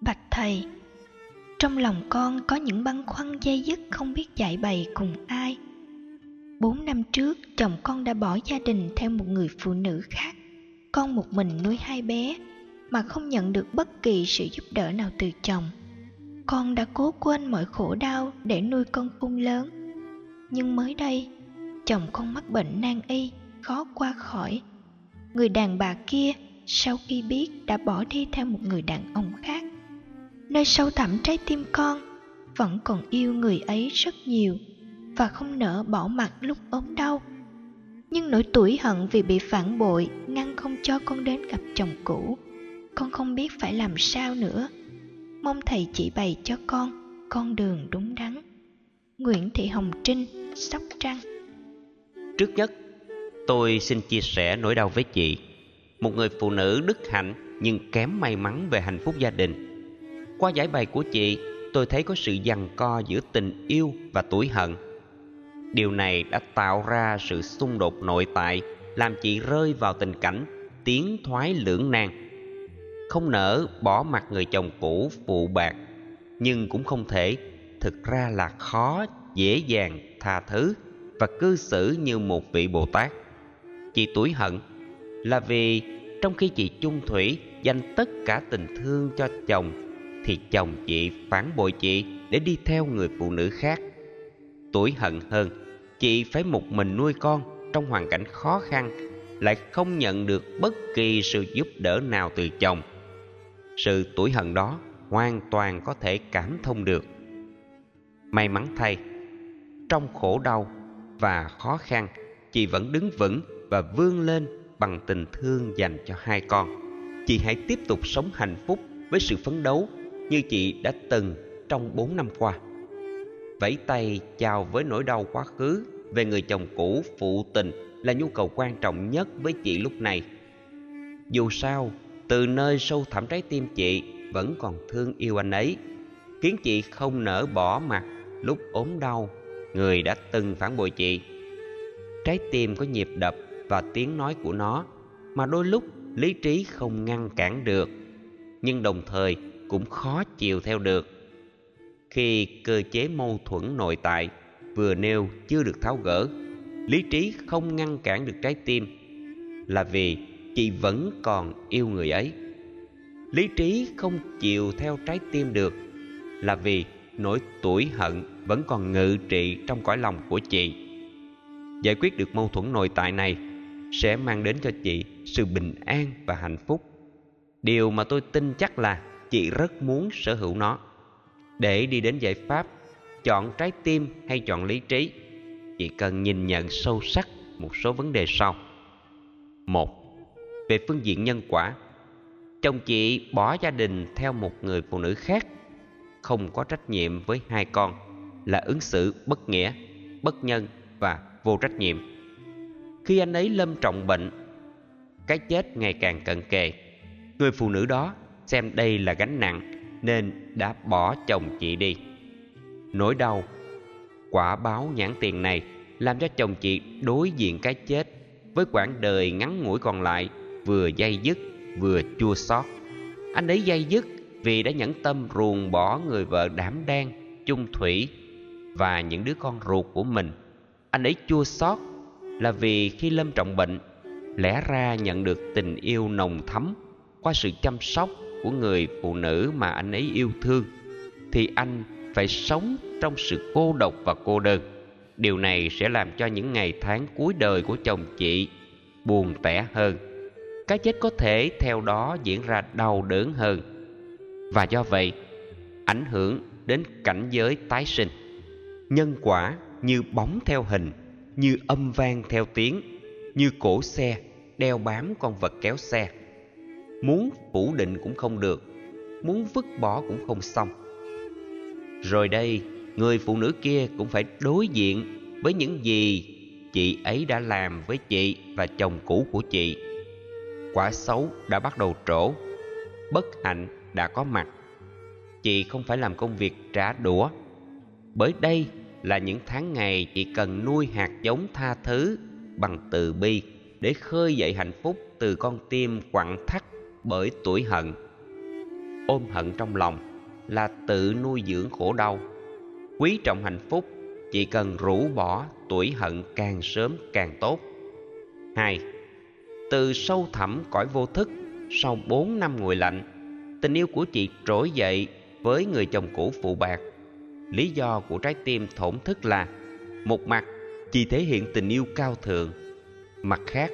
Bạch thầy, trong lòng con có những băn khoăn day dứt không biết giải bày cùng ai. 4 năm trước, chồng con đã bỏ gia đình theo một người phụ nữ khác. Con một mình nuôi 2 bé mà không nhận được bất kỳ sự giúp đỡ nào từ chồng. Con đã cố quên mọi khổ đau để nuôi con khôn lớn. Nhưng mới đây, chồng con mắc bệnh nan y, khó qua khỏi. Người đàn bà kia, sau khi biết, đã bỏ đi theo một người đàn ông khác. Nơi sâu thẳm trái tim con vẫn còn yêu người ấy rất nhiều và không nỡ bỏ mặc lúc ốm đau. Nhưng nỗi tủi hận vì bị phản bội ngăn không cho con đến gặp chồng cũ. Con không biết phải làm sao nữa. Mong thầy chỉ bày cho con đường đúng đắn. Nguyễn Thị Hồng Trinh, Sóc Trăng. Trước nhất, tôi xin chia sẻ nỗi đau với chị, một người phụ nữ đức hạnh nhưng kém may mắn về hạnh phúc gia đình. Qua giải bày của chị, tôi thấy có sự giằng co giữa tình yêu và tủi hận. Điều này đã tạo ra sự xung đột nội tại, làm chị rơi vào tình cảnh tiến thoái lưỡng nan. Không nỡ bỏ mặc người chồng cũ phụ bạc, nhưng cũng không thể thực ra là khó dễ dàng tha thứ và cư xử như một vị Bồ Tát. Chị tủi hận là vì trong khi chị chung thủy dành tất cả tình thương cho chồng, thì chồng chị phản bội chị để đi theo người phụ nữ khác. Tủi hận hơn, chị phải một mình nuôi con trong hoàn cảnh khó khăn, lại không nhận được bất kỳ sự giúp đỡ nào từ chồng. Sự tủi hận đó hoàn toàn có thể cảm thông được. May mắn thay, trong khổ đau và khó khăn, chị vẫn đứng vững và vươn lên bằng tình thương dành cho 2 con. Chị hãy tiếp tục sống hạnh phúc với sự phấn đấu như chị đã từng trong 4 năm qua. Vẫy tay chào với nỗi đau quá khứ về người chồng cũ phụ tình là nhu cầu quan trọng nhất với chị lúc này. Dù sao, từ nơi sâu thẳm trái tim chị vẫn còn thương yêu anh ấy, khiến chị không nỡ bỏ mặc lúc ốm đau người đã từng phản bội chị. Trái tim có nhịp đập và tiếng nói của nó mà đôi lúc lý trí không ngăn cản được, nhưng đồng thời cũng khó chiều theo được. Khi cơ chế mâu thuẫn nội tại vừa nêu chưa được tháo gỡ, lý trí không ngăn cản được trái tim là vì chị vẫn còn yêu người ấy. Lý trí không chiều theo trái tim được là vì nỗi tủi hận vẫn còn ngự trị trong cõi lòng của chị. Giải quyết được mâu thuẫn nội tại này sẽ mang đến cho chị sự bình an và hạnh phúc. Điều mà tôi tin chắc là chị rất muốn sở hữu nó. Để đi đến giải pháp, chọn trái tim hay chọn lý trí, chị cần nhìn nhận sâu sắc một số vấn đề sau. 1. Về phương diện nhân quả, chồng chị bỏ gia đình theo một người phụ nữ khác, không có trách nhiệm với 2 con, là ứng xử bất nghĩa, bất nhân và vô trách nhiệm. Khi anh ấy lâm trọng bệnh, cái chết ngày càng cận kề, người phụ nữ đó xem đây là gánh nặng nên đã bỏ chồng chị đi. Nỗi đau quả báo nhãn tiền này làm cho chồng chị đối diện cái chết với quãng đời ngắn ngủi còn lại, vừa day dứt vừa chua xót. Anh ấy day dứt vì đã nhẫn tâm ruồng bỏ người vợ đảm đang, chung thủy và những đứa con ruột của mình. Anh ấy chua xót là vì khi lâm trọng bệnh, lẽ ra nhận được tình yêu nồng thắm qua sự chăm sóc của người phụ nữ mà anh ấy yêu thương, thì anh phải sống trong sự cô độc và cô đơn. Điều này sẽ làm cho những ngày tháng cuối đời của chồng chị buồn tẻ hơn. Cái chết có thể theo đó diễn ra đau đớn hơn, và do vậy ảnh hưởng đến cảnh giới tái sinh. Nhân quả như bóng theo hình, như âm vang theo tiếng, như cổ xe đeo bám con vật kéo xe. Muốn phủ định cũng không được, muốn vứt bỏ cũng không xong. Rồi đây, người phụ nữ kia cũng phải đối diện với những gì chị ấy đã làm với chị và chồng cũ của chị. Quả xấu đã bắt đầu trổ, bất hạnh đã có mặt. Chị không phải làm công việc trả đũa, bởi đây là những tháng ngày chị cần nuôi hạt giống tha thứ bằng từ bi để khơi dậy hạnh phúc từ con tim quặn thắt bởi tủi hận. ôm hận trong lòng là tự nuôi dưỡng khổ đau. Quý trọng hạnh phúc, chỉ cần rũ bỏ tuổi hận càng sớm càng tốt. 2. Từ sâu thẳm cõi vô thức, sau 4 năm nguội lạnh, tình yêu của chị trỗi dậy với người chồng cũ phụ bạc. Lý do của trái tim thổn thức là: một mặt, chị thể hiện tình yêu cao thượng, mặt khác,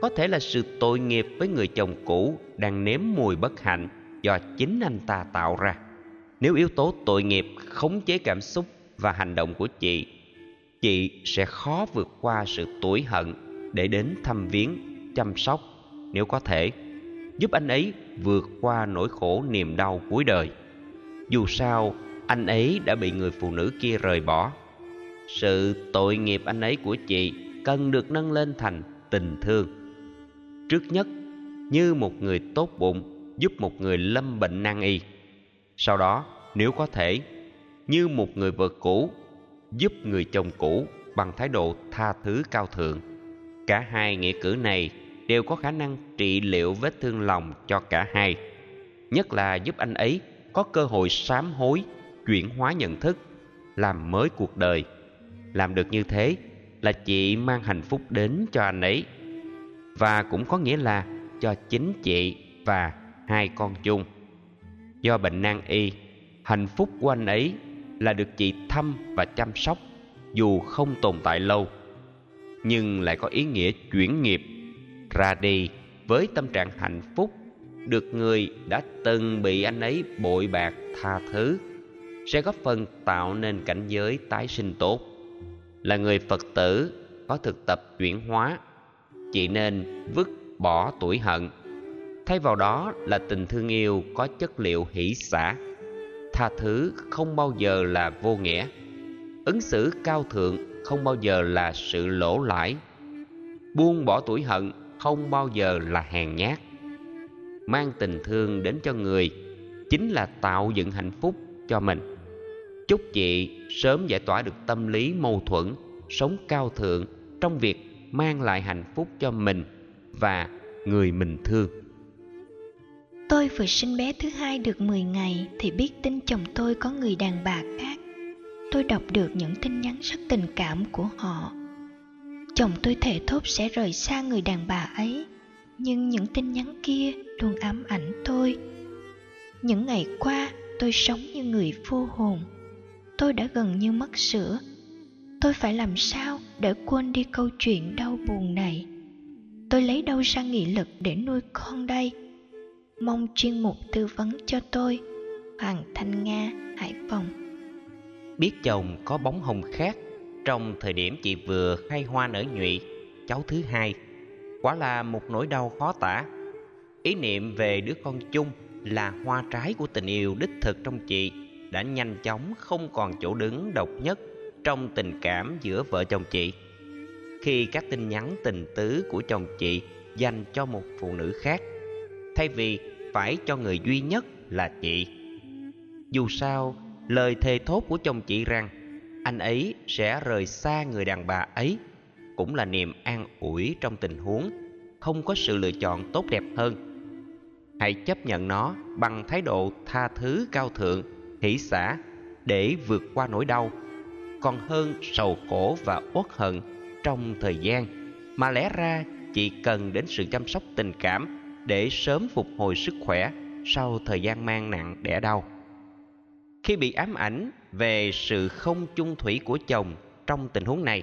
có thể là sự tội nghiệp với người chồng cũ đang nếm mùi bất hạnh do chính anh ta tạo ra. Nếu yếu tố tội nghiệp khống chế cảm xúc và hành động của chị sẽ khó vượt qua sự tủi hận để đến thăm viếng, chăm sóc, nếu có thể, giúp anh ấy vượt qua nỗi khổ niềm đau cuối đời. Dù sao, anh ấy đã bị người phụ nữ kia rời bỏ. Sự tội nghiệp anh ấy của chị cần được nâng lên thành tình thương. Trước nhất, như một người tốt bụng giúp một người lâm bệnh nan y. Sau đó, nếu có thể, như một người vợ cũ giúp người chồng cũ bằng thái độ tha thứ cao thượng. Cả hai nghĩa cử này đều có khả năng trị liệu vết thương lòng cho cả hai, nhất là giúp anh ấy có cơ hội sám hối, chuyển hóa nhận thức, làm mới cuộc đời. Làm được như thế là chị mang hạnh phúc đến cho anh ấy, và cũng có nghĩa là cho chính chị và hai con chung. Do bệnh nan y, hạnh phúc của anh ấy là được chị thăm và chăm sóc, dù không tồn tại lâu, nhưng lại có ý nghĩa chuyển nghiệp, ra đi với tâm trạng hạnh phúc, được người đã từng bị anh ấy bội bạc tha thứ, sẽ góp phần tạo nên cảnh giới tái sinh tốt. Là người Phật tử có thực tập chuyển hóa, chị nên vứt bỏ tuổi hận, thay vào đó là tình thương yêu có chất liệu hỷ xả. Tha thứ không bao giờ là vô nghĩa, ứng xử cao thượng không bao giờ là sự lỗ lãi, buông bỏ tuổi hận không bao giờ là hèn nhát. Mang tình thương đến cho người chính là tạo dựng hạnh phúc cho mình. Chúc chị sớm giải tỏa được tâm lý mâu thuẫn, sống cao thượng trong việc mang lại hạnh phúc cho mình và người mình thương. Tôi vừa sinh bé thứ hai được 10 ngày thì biết tin chồng tôi có người đàn bà khác. Tôi đọc được những tin nhắn rất tình cảm của họ. Chồng tôi thề thốt sẽ rời xa người đàn bà ấy, nhưng những tin nhắn kia luôn ám ảnh tôi. Những ngày qua, tôi sống như người vô hồn. Tôi đã gần như mất sữa. Tôi phải làm sao để quên đi câu chuyện đau buồn này? Tôi lấy đâu ra nghị lực để nuôi con đây? Mong chuyên mục tư vấn cho tôi. Hoàng Thanh Nga, Hải Phòng. Biết chồng có bóng hồng khác trong thời điểm chị vừa khai hoa nở nhụy, cháu thứ hai, quả là một nỗi đau khó tả. Ý niệm về đứa con chung là hoa trái của tình yêu đích thực trong chị đã nhanh chóng không còn chỗ đứng độc nhất trong tình cảm giữa vợ chồng chị. Khi các tin nhắn tình tứ của chồng chị dành cho một phụ nữ khác, thay vì phải cho người duy nhất là chị. Dù sao, lời thề thốt của chồng chị rằng anh ấy sẽ rời xa người đàn bà ấy cũng là niềm an ủi trong tình huống không có sự lựa chọn tốt đẹp hơn. Hãy chấp nhận nó bằng thái độ tha thứ cao thượng, hỷ xả để vượt qua nỗi đau, còn hơn sầu khổ và uất hận trong thời gian mà lẽ ra chị cần đến sự chăm sóc tình cảm để sớm phục hồi sức khỏe sau thời gian mang nặng đẻ đau. Khi bị ám ảnh về sự không chung thủy của chồng trong tình huống này,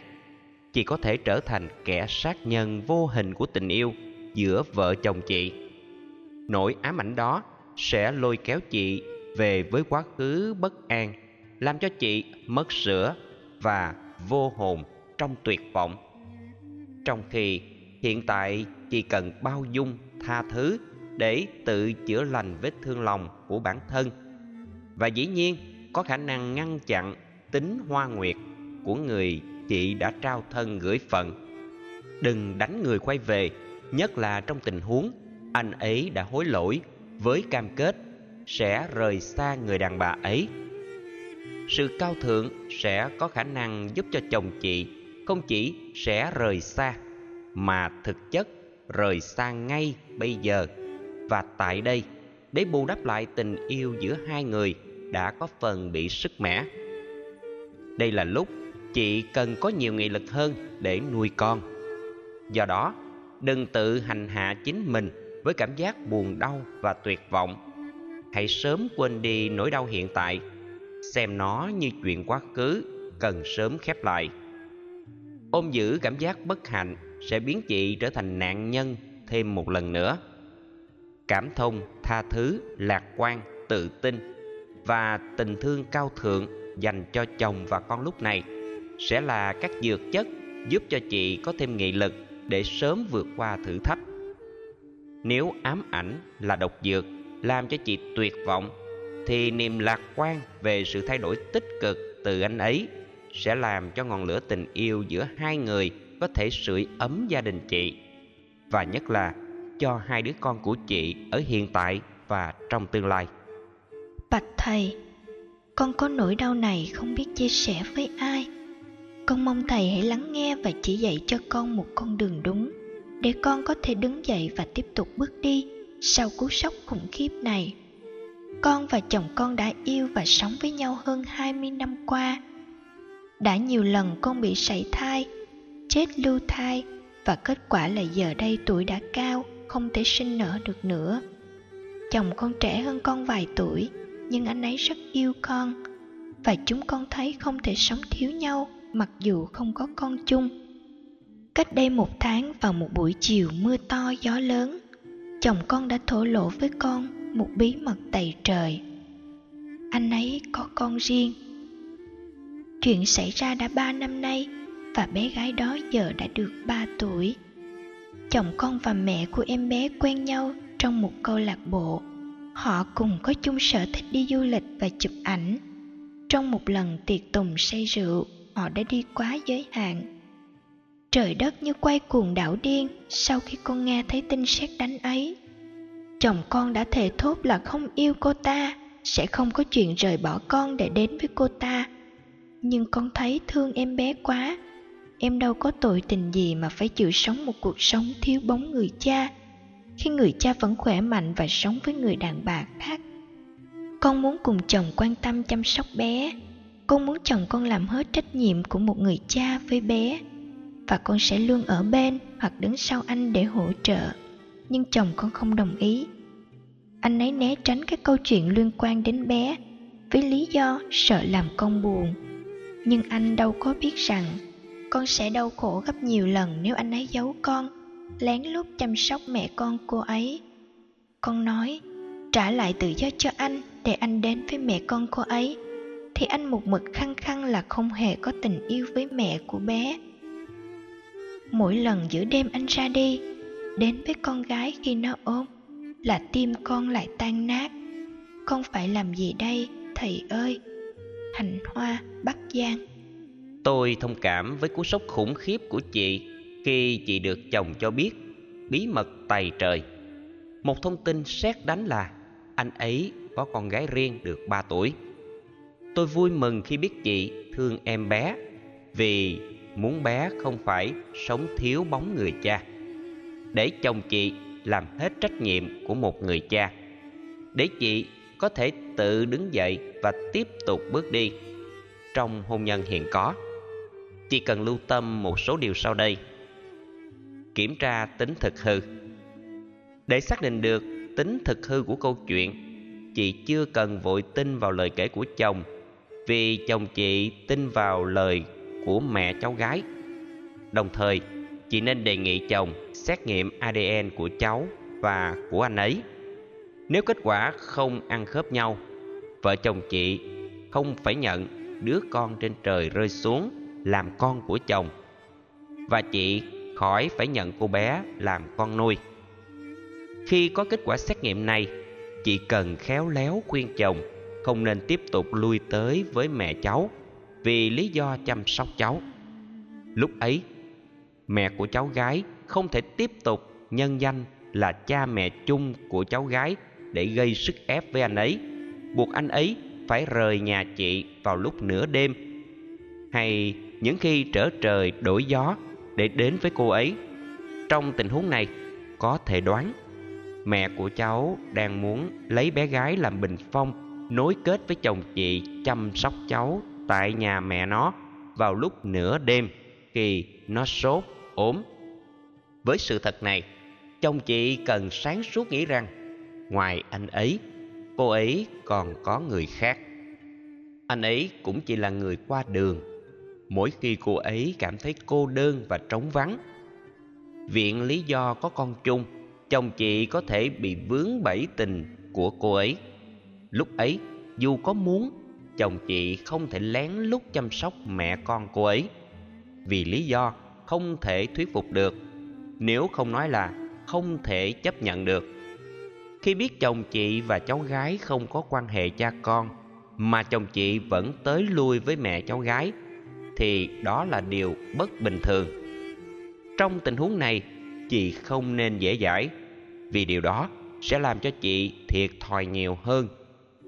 chị có thể trở thành kẻ sát nhân vô hình của tình yêu giữa vợ chồng chị. Nỗi ám ảnh đó sẽ lôi kéo chị về với quá khứ bất an, làm cho chị mất sữa và vô hồn trong tuyệt vọng. Trong khi hiện tại chị cần bao dung, tha thứ để tự chữa lành vết thương lòng của bản thân, và dĩ nhiên có khả năng ngăn chặn tính hoa nguyệt của người chị đã trao thân gửi phận. Đừng đánh người quay về, nhất là trong tình huống anh ấy đã hối lỗi với cam kết sẽ rời xa người đàn bà ấy. Sự cao thượng sẽ có khả năng giúp cho chồng chị không chỉ sẽ rời xa, mà thực chất rời xa ngay bây giờ và tại đây để bù đắp lại tình yêu giữa hai người đã có phần bị sứt mẻ. Đây là lúc chị cần có nhiều nghị lực hơn để nuôi con. Do đó, đừng tự hành hạ chính mình với cảm giác buồn đau và tuyệt vọng. Hãy sớm quên đi nỗi đau hiện tại, xem nó như chuyện quá khứ cần sớm khép lại. Ôm giữ cảm giác bất hạnh sẽ biến chị trở thành nạn nhân thêm một lần nữa. Cảm thông, tha thứ, lạc quan, tự tin và tình thương cao thượng dành cho chồng và con lúc này sẽ là các dược chất giúp cho chị có thêm nghị lực để sớm vượt qua thử thách. Nếu ám ảnh là độc dược làm cho chị tuyệt vọng, thì niềm lạc quan về sự thay đổi tích cực từ anh ấy sẽ làm cho ngọn lửa tình yêu giữa hai người có thể sưởi ấm gia đình chị, và nhất là cho hai đứa con của chị ở hiện tại và trong tương lai. Bạch thầy, con có nỗi đau này không biết chia sẻ với ai. Con mong thầy hãy lắng nghe và chỉ dạy cho con một con đường đúng, để con có thể đứng dậy và tiếp tục bước đi sau cú sốc khủng khiếp này. Con và chồng con đã yêu và sống với nhau hơn 20 năm qua. Đã nhiều lần con bị sảy thai, chết lưu thai, và kết quả là giờ đây tuổi đã cao, không thể sinh nở được nữa. Chồng con trẻ hơn con vài tuổi, nhưng anh ấy rất yêu con, và chúng con thấy không thể sống thiếu nhau mặc dù không có con chung. Cách đây 1 tháng, vào một buổi chiều mưa to gió lớn, chồng con đã thổ lộ với con một bí mật tày trời: anh ấy có con riêng. Chuyện xảy ra đã 3 năm nay, và bé gái đó giờ đã được 3 tuổi. Chồng con và mẹ của em bé quen nhau trong một câu lạc bộ. Họ cùng có chung sở thích đi du lịch và chụp ảnh. Trong một lần tiệc tùng say rượu, họ đã đi quá giới hạn. Trời đất như quay cuồng đảo điên sau khi con nghe thấy tin sét đánh ấy. Chồng con đã thề thốt là không yêu cô ta, sẽ không có chuyện rời bỏ con để đến với cô ta. Nhưng con thấy thương em bé quá. Em đâu có tội tình gì mà phải chịu sống một cuộc sống thiếu bóng người cha, khi người cha vẫn khỏe mạnh và sống với người đàn bà khác. Con muốn cùng chồng quan tâm chăm sóc bé. Con muốn chồng con làm hết trách nhiệm của một người cha với bé, và con sẽ luôn ở bên hoặc đứng sau anh để hỗ trợ. Nhưng chồng con không đồng ý. Anh ấy né tránh các câu chuyện liên quan đến bé với lý do sợ làm con buồn. Nhưng anh đâu có biết rằng con sẽ đau khổ gấp nhiều lần nếu anh ấy giấu con, lén lút chăm sóc mẹ con cô ấy. Con nói, trả lại tự do cho anh để anh đến với mẹ con cô ấy, thì anh một mực khăng khăng là không hề có tình yêu với mẹ của bé. Mỗi lần giữa đêm anh ra đi, đến với con gái khi nó ốm, là tim con lại tan nát. Con phải làm gì đây, thầy ơi? Hành Hoa, Bắc Giang. Tôi thông cảm với cú sốc khủng khiếp của chị khi chị được chồng cho biết bí mật tày trời. Một thông tin sét đánh là anh ấy có con gái riêng được 3 tuổi. Tôi vui mừng khi biết chị thương em bé, vì muốn bé không phải sống thiếu bóng người cha, để chồng chị làm hết trách nhiệm của một người cha, để chị có thể tự đứng dậy và tiếp tục bước đi trong hôn nhân hiện có. Chị cần lưu tâm một số điều sau đây. Kiểm tra tính thực hư. Để xác định được tính thực hư của câu chuyện, chị chưa cần vội tin vào lời kể của chồng, vì chồng chị tin vào lời của mẹ cháu gái. Đồng thời, chị nên đề nghị chồng xét nghiệm ADN của cháu và của anh ấy. Nếu kết quả không ăn khớp nhau, vợ chồng chị không phải nhận đứa con trên trời rơi xuống làm con của chồng, và chị khỏi phải nhận cô bé làm con nuôi. Khi có kết quả xét nghiệm này, chị cần khéo léo khuyên chồng không nên tiếp tục lui tới với mẹ cháu vì lý do chăm sóc cháu. Lúc ấy, mẹ của cháu gái không thể tiếp tục nhân danh là cha mẹ chung của cháu gái để gây sức ép với anh ấy, buộc anh ấy phải rời nhà chị vào lúc nửa đêm hay những khi trở trời đổi gió để đến với cô ấy. Trong tình huống này, có thể đoán mẹ của cháu đang muốn lấy bé gái làm bình phong, nối kết với chồng chị chăm sóc cháu tại nhà mẹ nó vào lúc nửa đêm khi nó sốt, ốm. Với sự thật này, chồng chị cần sáng suốt nghĩ rằng ngoài anh ấy, cô ấy còn có người khác. Anh ấy cũng chỉ là người qua đường. Mỗi khi cô ấy cảm thấy cô đơn và trống vắng, viện lý do có con chung, chồng chị có thể bị vướng bẫy tình của cô ấy. Lúc ấy, dù có muốn, chồng chị không thể lén lút chăm sóc mẹ con cô ấy, vì lý do không thể thuyết phục được, nếu không nói là không thể chấp nhận được. Khi biết chồng chị và cháu gái không có quan hệ cha con, mà chồng chị vẫn tới lui với mẹ cháu gái, thì đó là điều bất bình thường. Trong tình huống này, chị không nên dễ dãi, vì điều đó sẽ làm cho chị thiệt thòi nhiều hơn,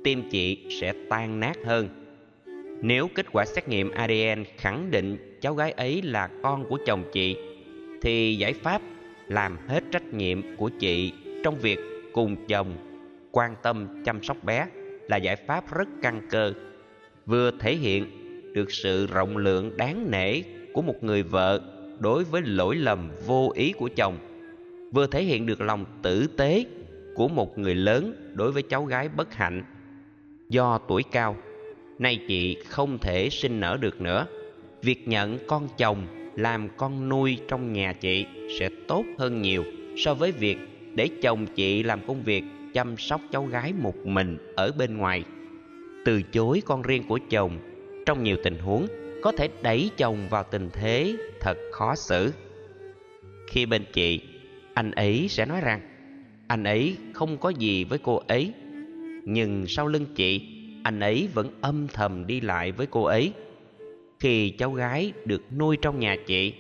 tim chị sẽ tan nát hơn. Nếu kết quả xét nghiệm ADN khẳng định cháu gái ấy là con của chồng chị, thì giải pháp làm hết trách nhiệm của chị trong việc cùng chồng quan tâm chăm sóc bé là giải pháp rất căn cơ, vừa thể hiện được sự rộng lượng đáng nể của một người vợ đối với lỗi lầm vô ý của chồng, vừa thể hiện được lòng tử tế của một người lớn đối với cháu gái bất hạnh. Do tuổi cao, nay chị không thể sinh nở được nữa. Việc nhận con chồng làm con nuôi trong nhà chị sẽ tốt hơn nhiều so với việc để chồng chị làm công việc chăm sóc cháu gái một mình ở bên ngoài. Từ chối con riêng của chồng trong nhiều tình huống có thể đẩy chồng vào tình thế thật khó xử. Khi bên chị, anh ấy sẽ nói rằng anh ấy không có gì với cô ấy, nhưng sau lưng chị, anh ấy vẫn âm thầm đi lại với cô ấy. Khi cháu gái được nuôi trong nhà chị,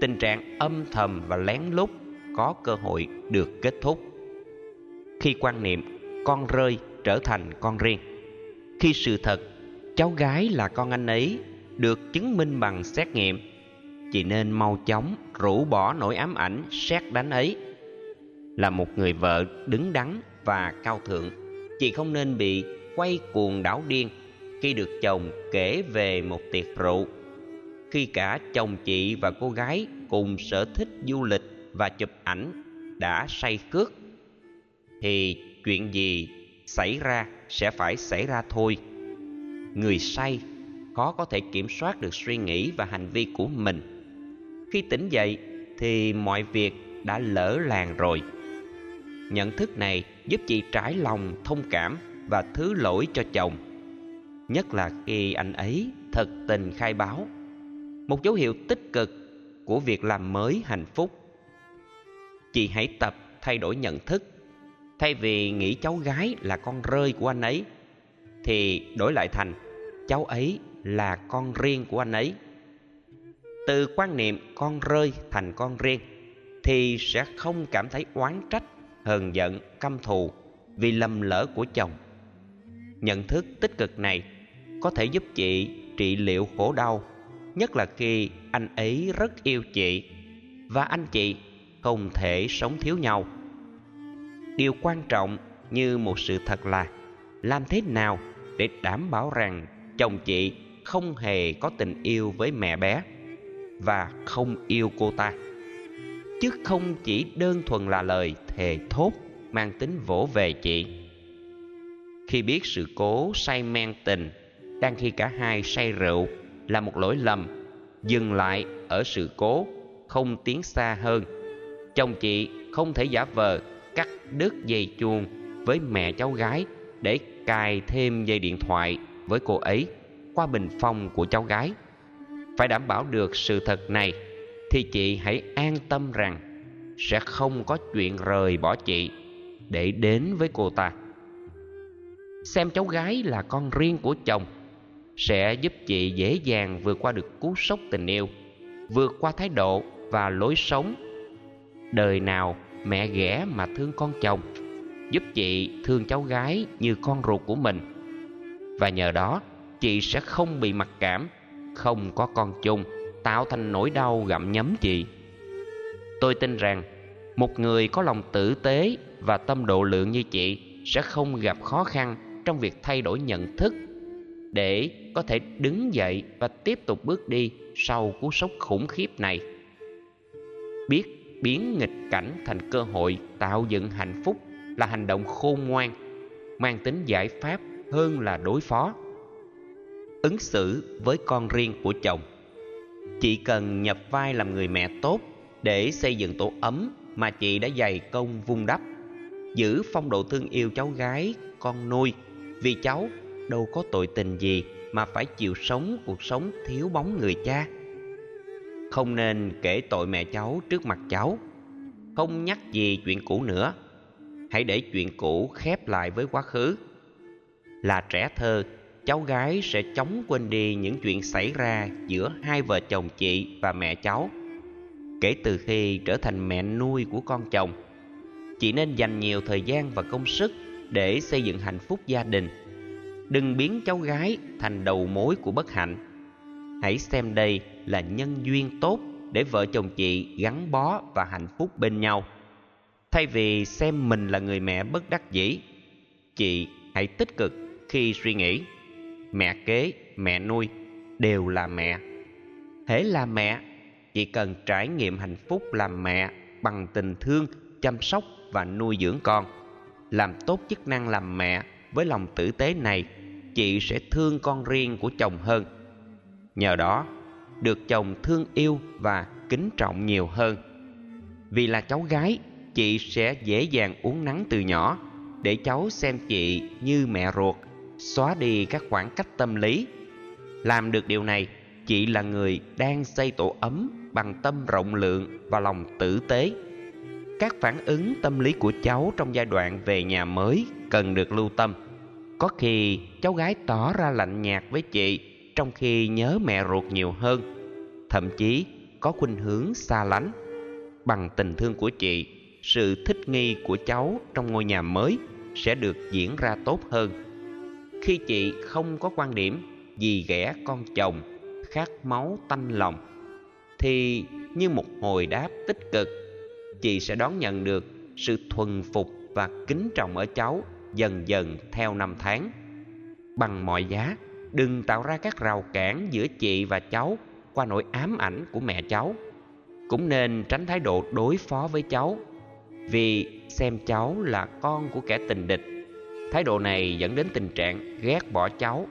tình trạng âm thầm và lén lút có cơ hội được kết thúc. Khi quan niệm con rơi trở thành con riêng, khi sự thật cháu gái là con anh ấy được chứng minh bằng xét nghiệm, chị nên mau chóng rũ bỏ nỗi ám ảnh sét đánh ấy. Là một người vợ đứng đắn và cao thượng, chị không nên bị quay cuồng đảo điên khi được chồng kể về một tiệc rượu, khi cả chồng chị và cô gái cùng sở thích du lịch và chụp ảnh đã say cướp, thì chuyện gì xảy ra sẽ phải xảy ra thôi. Người say khó có thể kiểm soát được suy nghĩ và hành vi của mình. Khi tỉnh dậy thì mọi việc đã lỡ làng rồi. Nhận thức này giúp chị trải lòng thông cảm và thứ lỗi cho chồng, nhất là khi anh ấy thật tình khai báo, một dấu hiệu tích cực của việc làm mới hạnh phúc. Chị hãy tập thay đổi nhận thức. Thay vì nghĩ cháu gái là con rơi của anh ấy, thì đổi lại thành cháu ấy là con riêng của anh ấy. Từ quan niệm con rơi thành con riêng, thì sẽ không cảm thấy oán trách, hờn giận, căm thù vì lầm lỡ của chồng. Nhận thức tích cực này có thể giúp chị trị liệu khổ đau, nhất là khi anh ấy rất yêu chị và anh chị không thể sống thiếu nhau. Điều quan trọng như một sự thật là làm thế nào để đảm bảo rằng chồng chị không hề có tình yêu với mẹ bé và không yêu cô ta, chứ không chỉ đơn thuần là lời thề thốt mang tính vỗ về chị. Khi biết sự cố say men tình đang khi cả hai say rượu là một lỗi lầm, dừng lại ở sự cố, không tiến xa hơn, chồng chị không thể giả vờ cắt đứt dây chuông với mẹ cháu gái để cài thêm dây điện thoại với cô ấy qua bình phong của cháu gái. Phải đảm bảo được sự thật này thì chị hãy an tâm rằng sẽ không có chuyện rời bỏ chị để đến với cô ta. Xem cháu gái là con riêng của chồng sẽ giúp chị dễ dàng vượt qua được cú sốc tình yêu, vượt qua thái độ và lối sống. Đời nào mẹ ghẻ mà thương con chồng, giúp chị thương cháu gái như con ruột của mình. Và nhờ đó, chị sẽ không bị mặc cảm, không có con chung, tạo thành nỗi đau gặm nhấm chị. Tôi tin rằng, một người có lòng tử tế và tâm độ lượng như chị sẽ không gặp khó khăn trong việc thay đổi nhận thức để có thể đứng dậy và tiếp tục bước đi sau cú sốc khủng khiếp này. Biết biến nghịch cảnh thành cơ hội tạo dựng hạnh phúc là hành động khôn ngoan, mang tính giải pháp hơn là đối phó. Ứng xử với con riêng của chồng, chị cần nhập vai làm người mẹ tốt để xây dựng tổ ấm mà chị đã dày công vun đắp, giữ phong độ thương yêu cháu gái, con nuôi, vì cháu đâu có tội tình gì mà phải chịu sống cuộc sống thiếu bóng người cha. Không nên kể tội mẹ cháu trước mặt cháu, không nhắc gì chuyện cũ nữa. Hãy để chuyện cũ khép lại với quá khứ. Là trẻ thơ, cháu gái sẽ chóng quên đi những chuyện xảy ra giữa hai vợ chồng chị và mẹ cháu. Kể từ khi trở thành mẹ nuôi của con chồng, chị nên dành nhiều thời gian và công sức để xây dựng hạnh phúc gia đình. Đừng biến cháu gái thành đầu mối của bất hạnh. Hãy xem đây là nhân duyên tốt để vợ chồng chị gắn bó và hạnh phúc bên nhau. Thay vì xem mình là người mẹ bất đắc dĩ, chị hãy tích cực khi suy nghĩ. Mẹ kế, mẹ nuôi đều là mẹ. Hễ là mẹ, chị cần trải nghiệm hạnh phúc làm mẹ bằng tình thương, chăm sóc và nuôi dưỡng con. Làm tốt chức năng làm mẹ với lòng tử tế này, chị sẽ thương con riêng của chồng hơn. Nhờ đó, được chồng thương yêu và kính trọng nhiều hơn. Vì là cháu gái, chị sẽ dễ dàng uốn nắn từ nhỏ để cháu xem chị như mẹ ruột, xóa đi các khoảng cách tâm lý. Làm được điều này, chị là người đang xây tổ ấm bằng tâm rộng lượng và lòng tử tế. Các phản ứng tâm lý của cháu trong giai đoạn về nhà mới cần được lưu tâm. Có khi cháu gái tỏ ra lạnh nhạt với chị trong khi nhớ mẹ ruột nhiều hơn, thậm chí có khuynh hướng xa lánh. Bằng tình thương của chị, sự thích nghi của cháu trong ngôi nhà mới sẽ được diễn ra tốt hơn. Khi chị không có quan điểm gì ghẻ con chồng, khát máu tanh lòng, thì như một hồi đáp tích cực, chị sẽ đón nhận được sự thuần phục và kính trọng ở cháu dần dần theo năm tháng. Bằng mọi giá, đừng tạo ra các rào cản giữa chị và cháu qua nỗi ám ảnh của mẹ cháu. Cũng nên tránh thái độ đối phó với cháu, vì xem cháu là con của kẻ tình địch. Thái độ này dẫn đến tình trạng ghét bỏ cháu,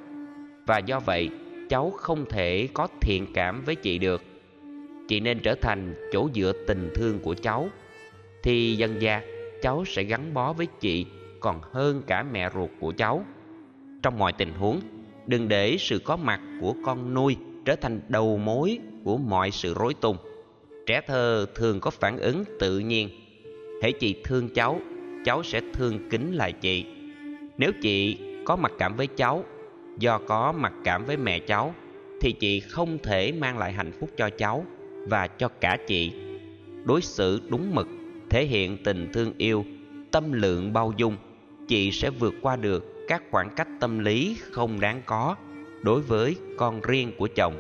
và do vậy cháu không thể có thiện cảm với chị được. Chị nên trở thành chỗ dựa tình thương của cháu, thì dần dà cháu sẽ gắn bó với chị còn hơn cả mẹ ruột của cháu. Trong mọi tình huống, đừng để sự có mặt của con nuôi trở thành đầu mối của mọi sự rối tung. Trẻ thơ thường có phản ứng tự nhiên. Hễ chị thương cháu, cháu sẽ thương kính lại chị. Nếu chị có mặc cảm với cháu do có mặc cảm với mẹ cháu, thì chị không thể mang lại hạnh phúc cho cháu và cho cả chị. Đối xử đúng mực, thể hiện tình thương yêu, tâm lượng bao dung, chị sẽ vượt qua được các khoảng cách tâm lý không đáng có đối với con riêng của chồng.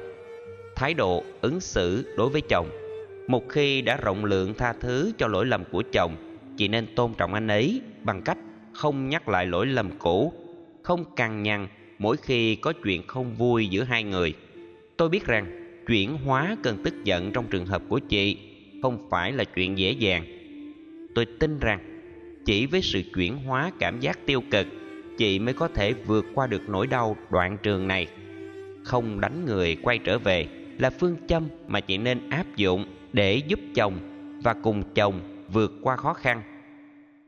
Thái độ ứng xử đối với chồng, một khi đã rộng lượng tha thứ cho lỗi lầm của chồng, chị nên tôn trọng anh ấy bằng cách không nhắc lại lỗi lầm cũ, không cằn nhằn mỗi khi có chuyện không vui giữa hai người. Tôi biết rằng chuyển hóa cơn tức giận trong trường hợp của chị không phải là chuyện dễ dàng. Tôi tin rằng chỉ với sự chuyển hóa cảm giác tiêu cực, chị mới có thể vượt qua được nỗi đau đoạn trường này. Không đánh người quay trở về là phương châm mà chị nên áp dụng để giúp chồng và cùng chồng vượt qua khó khăn.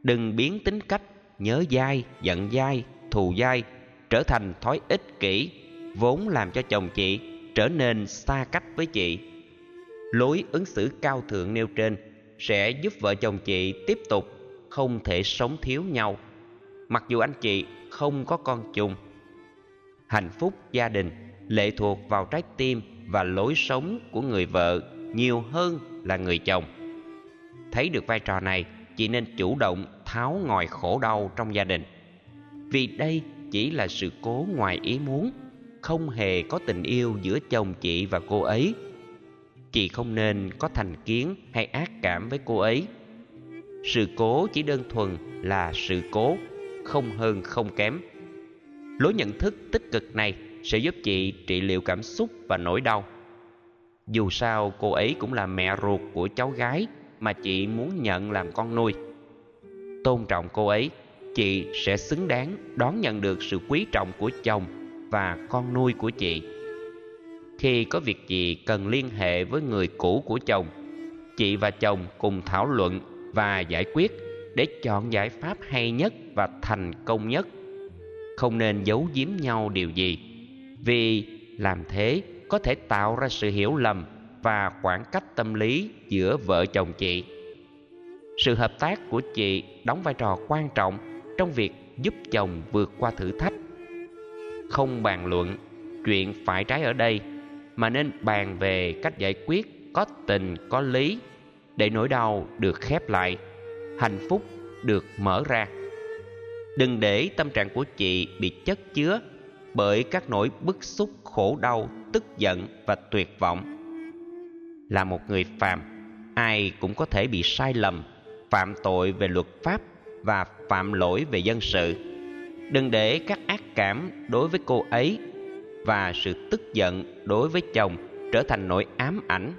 Đừng biến tính cách nhớ dai, giận dai, thù dai trở thành thói ích kỷ, vốn làm cho chồng chị trở nên xa cách với chị. Lối ứng xử cao thượng nêu trên sẽ giúp vợ chồng chị tiếp tục không thể sống thiếu nhau, mặc dù anh chị không có con chung. Hạnh phúc gia đình lệ thuộc vào trái tim và lối sống của người vợ nhiều hơn là người chồng. Thấy được vai trò này, chị nên chủ động tháo ngòi khổ đau trong gia đình, vì đây chỉ là sự cố ngoài ý muốn, không hề có tình yêu giữa chồng chị và cô ấy. Chị không nên có thành kiến hay ác cảm với cô ấy. Sự cố chỉ đơn thuần là sự cố, không hơn không kém. Lối nhận thức tích cực này sẽ giúp chị trị liệu cảm xúc và nỗi đau. Dù sao cô ấy cũng là mẹ ruột của cháu gái mà chị muốn nhận làm con nuôi. Tôn trọng cô ấy, chị sẽ xứng đáng đón nhận được sự quý trọng của chồng và con nuôi của chị. Khi có việc gì cần liên hệ với người cũ của chồng, chị và chồng cùng thảo luận và giải quyết để chọn giải pháp hay nhất và thành công nhất. Không nên giấu giếm nhau điều gì, vì làm thế có thể tạo ra sự hiểu lầm và khoảng cách tâm lý giữa vợ chồng chị. Sự hợp tác của chị đóng vai trò quan trọng trong việc giúp chồng vượt qua thử thách. Không bàn luận chuyện phải trái ở đây, mà nên bàn về cách giải quyết có tình có lý, để nỗi đau được khép lại, hạnh phúc được mở ra. Đừng để tâm trạng của chị bị chất chứa bởi các nỗi bức xúc, khổ đau, tức giận và tuyệt vọng. Là một người phàm, ai cũng có thể bị sai lầm, phạm tội về luật pháp và phạm lỗi về dân sự. Đừng để các ác cảm đối với cô ấy và sự tức giận đối với chồng trở thành nỗi ám ảnh.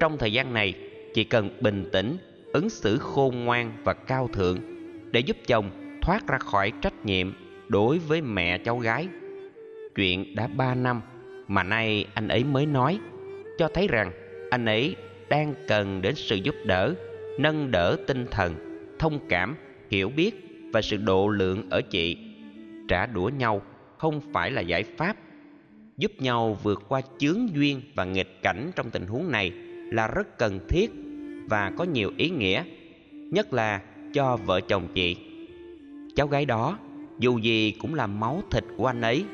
Trong thời gian này, chị cần bình tĩnh, ứng xử khôn ngoan và cao thượng để giúp chồng thoát ra khỏi trách nhiệm đối với mẹ cháu gái. Chuyện đã 3 năm mà nay anh ấy mới nói, cho thấy rằng anh ấy đang cần đến sự giúp đỡ, nâng đỡ tinh thần, thông cảm, hiểu biết và sự độ lượng ở chị. Trả đũa nhau không phải là giải pháp. Giúp nhau vượt qua chướng duyên và nghịch cảnh trong tình huống này là rất cần thiết và có nhiều ý nghĩa, nhất là cho vợ chồng chị. Cháu gái đó dù gì cũng là máu thịt của anh ấy.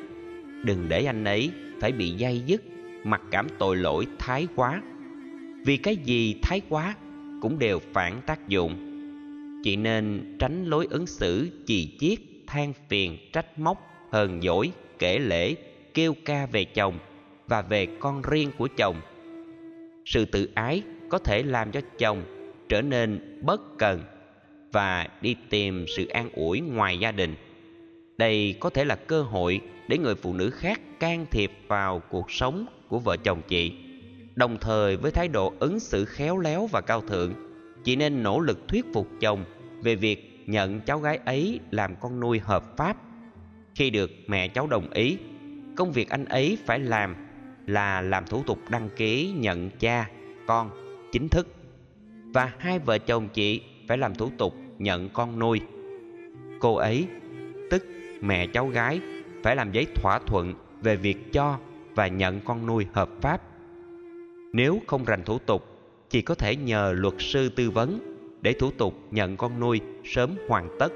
Đừng để anh ấy phải bị day dứt, mặc cảm tội lỗi thái quá. Vì cái gì thái quá cũng đều phản tác dụng. Chị nên tránh lối ứng xử chì chiết, than phiền, trách móc, hờn dỗi, kể lể, kêu ca về chồng và về con riêng của chồng. Sự tự ái có thể làm cho chồng trở nên bất cần và đi tìm sự an ủi ngoài gia đình. Đây có thể là cơ hội để người phụ nữ khác can thiệp vào cuộc sống của vợ chồng chị. Đồng thời với thái độ ứng xử khéo léo và cao thượng, chị nên nỗ lực thuyết phục chồng về việc nhận cháu gái ấy làm con nuôi hợp pháp. Khi được mẹ cháu đồng ý, công việc anh ấy phải làm là làm thủ tục đăng ký nhận cha, con chính thức, và hai vợ chồng chị phải làm thủ tục nhận con nuôi. Cô ấy, tức mẹ cháu gái, phải làm giấy thỏa thuận về việc cho và nhận con nuôi hợp pháp. Nếu không rành thủ tục, chị có thể nhờ luật sư tư vấn để thủ tục nhận con nuôi sớm hoàn tất.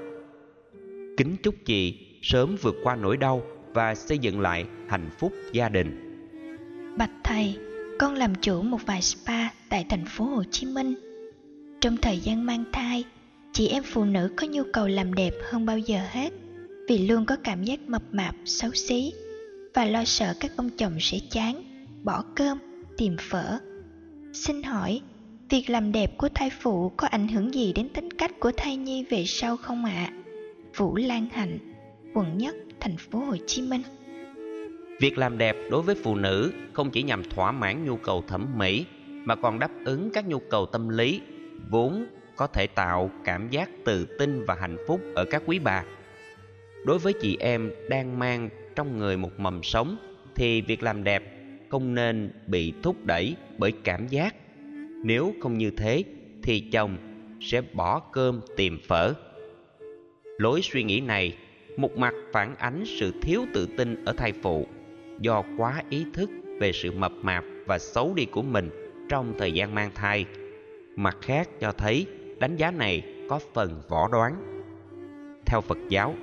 Kính chúc chị sớm vượt qua nỗi đau và xây dựng lại hạnh phúc gia đình. Bạch thầy, con làm chủ một vài spa tại thành phố Hồ Chí Minh. Trong thời gian mang thai, chị em phụ nữ có nhu cầu làm đẹp hơn bao giờ hết, vì luôn có cảm giác mập mạp, xấu xí và lo sợ các ông chồng sẽ chán, bỏ cơm, tìm phở. Xin hỏi, việc làm đẹp của thai phụ có ảnh hưởng gì đến tính cách của thai nhi về sau không ạ? Vũ Lan Hạnh, quận Nhất, thành phố Hồ Chí Minh. Việc làm đẹp đối với phụ nữ không chỉ nhằm thỏa mãn nhu cầu thẩm mỹ mà còn đáp ứng các nhu cầu tâm lý, vốn có thể tạo cảm giác tự tin và hạnh phúc ở các quý bà. Đối với chị em đang mang trong người một mầm sống thì việc làm đẹp không nên bị thúc đẩy bởi cảm giác. Nếu không như thế thì chồng sẽ bỏ cơm tìm phở. Lối suy nghĩ này một mặt phản ánh sự thiếu tự tin ở thai phụ do quá ý thức về sự mập mạp và xấu đi của mình trong thời gian mang thai. Mặt khác cho thấy đánh giá này có phần võ đoán. Theo Phật giáo,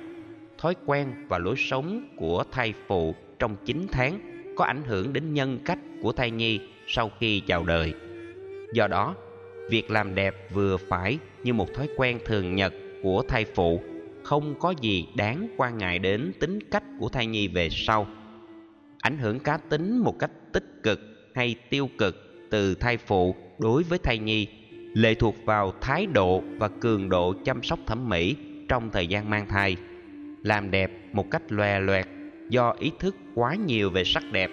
thói quen và lối sống của thai phụ trong 9 tháng có ảnh hưởng đến nhân cách của thai nhi sau khi chào đời. Do đó, việc làm đẹp vừa phải như một thói quen thường nhật của thai phụ, không có gì đáng quan ngại đến tính cách của thai nhi về sau. Ảnh hưởng cá tính một cách tích cực hay tiêu cực từ thai phụ đối với thai nhi lệ thuộc vào thái độ và cường độ chăm sóc thẩm mỹ trong thời gian mang thai. Làm đẹp một cách lòe loẹt do ý thức quá nhiều về sắc đẹp,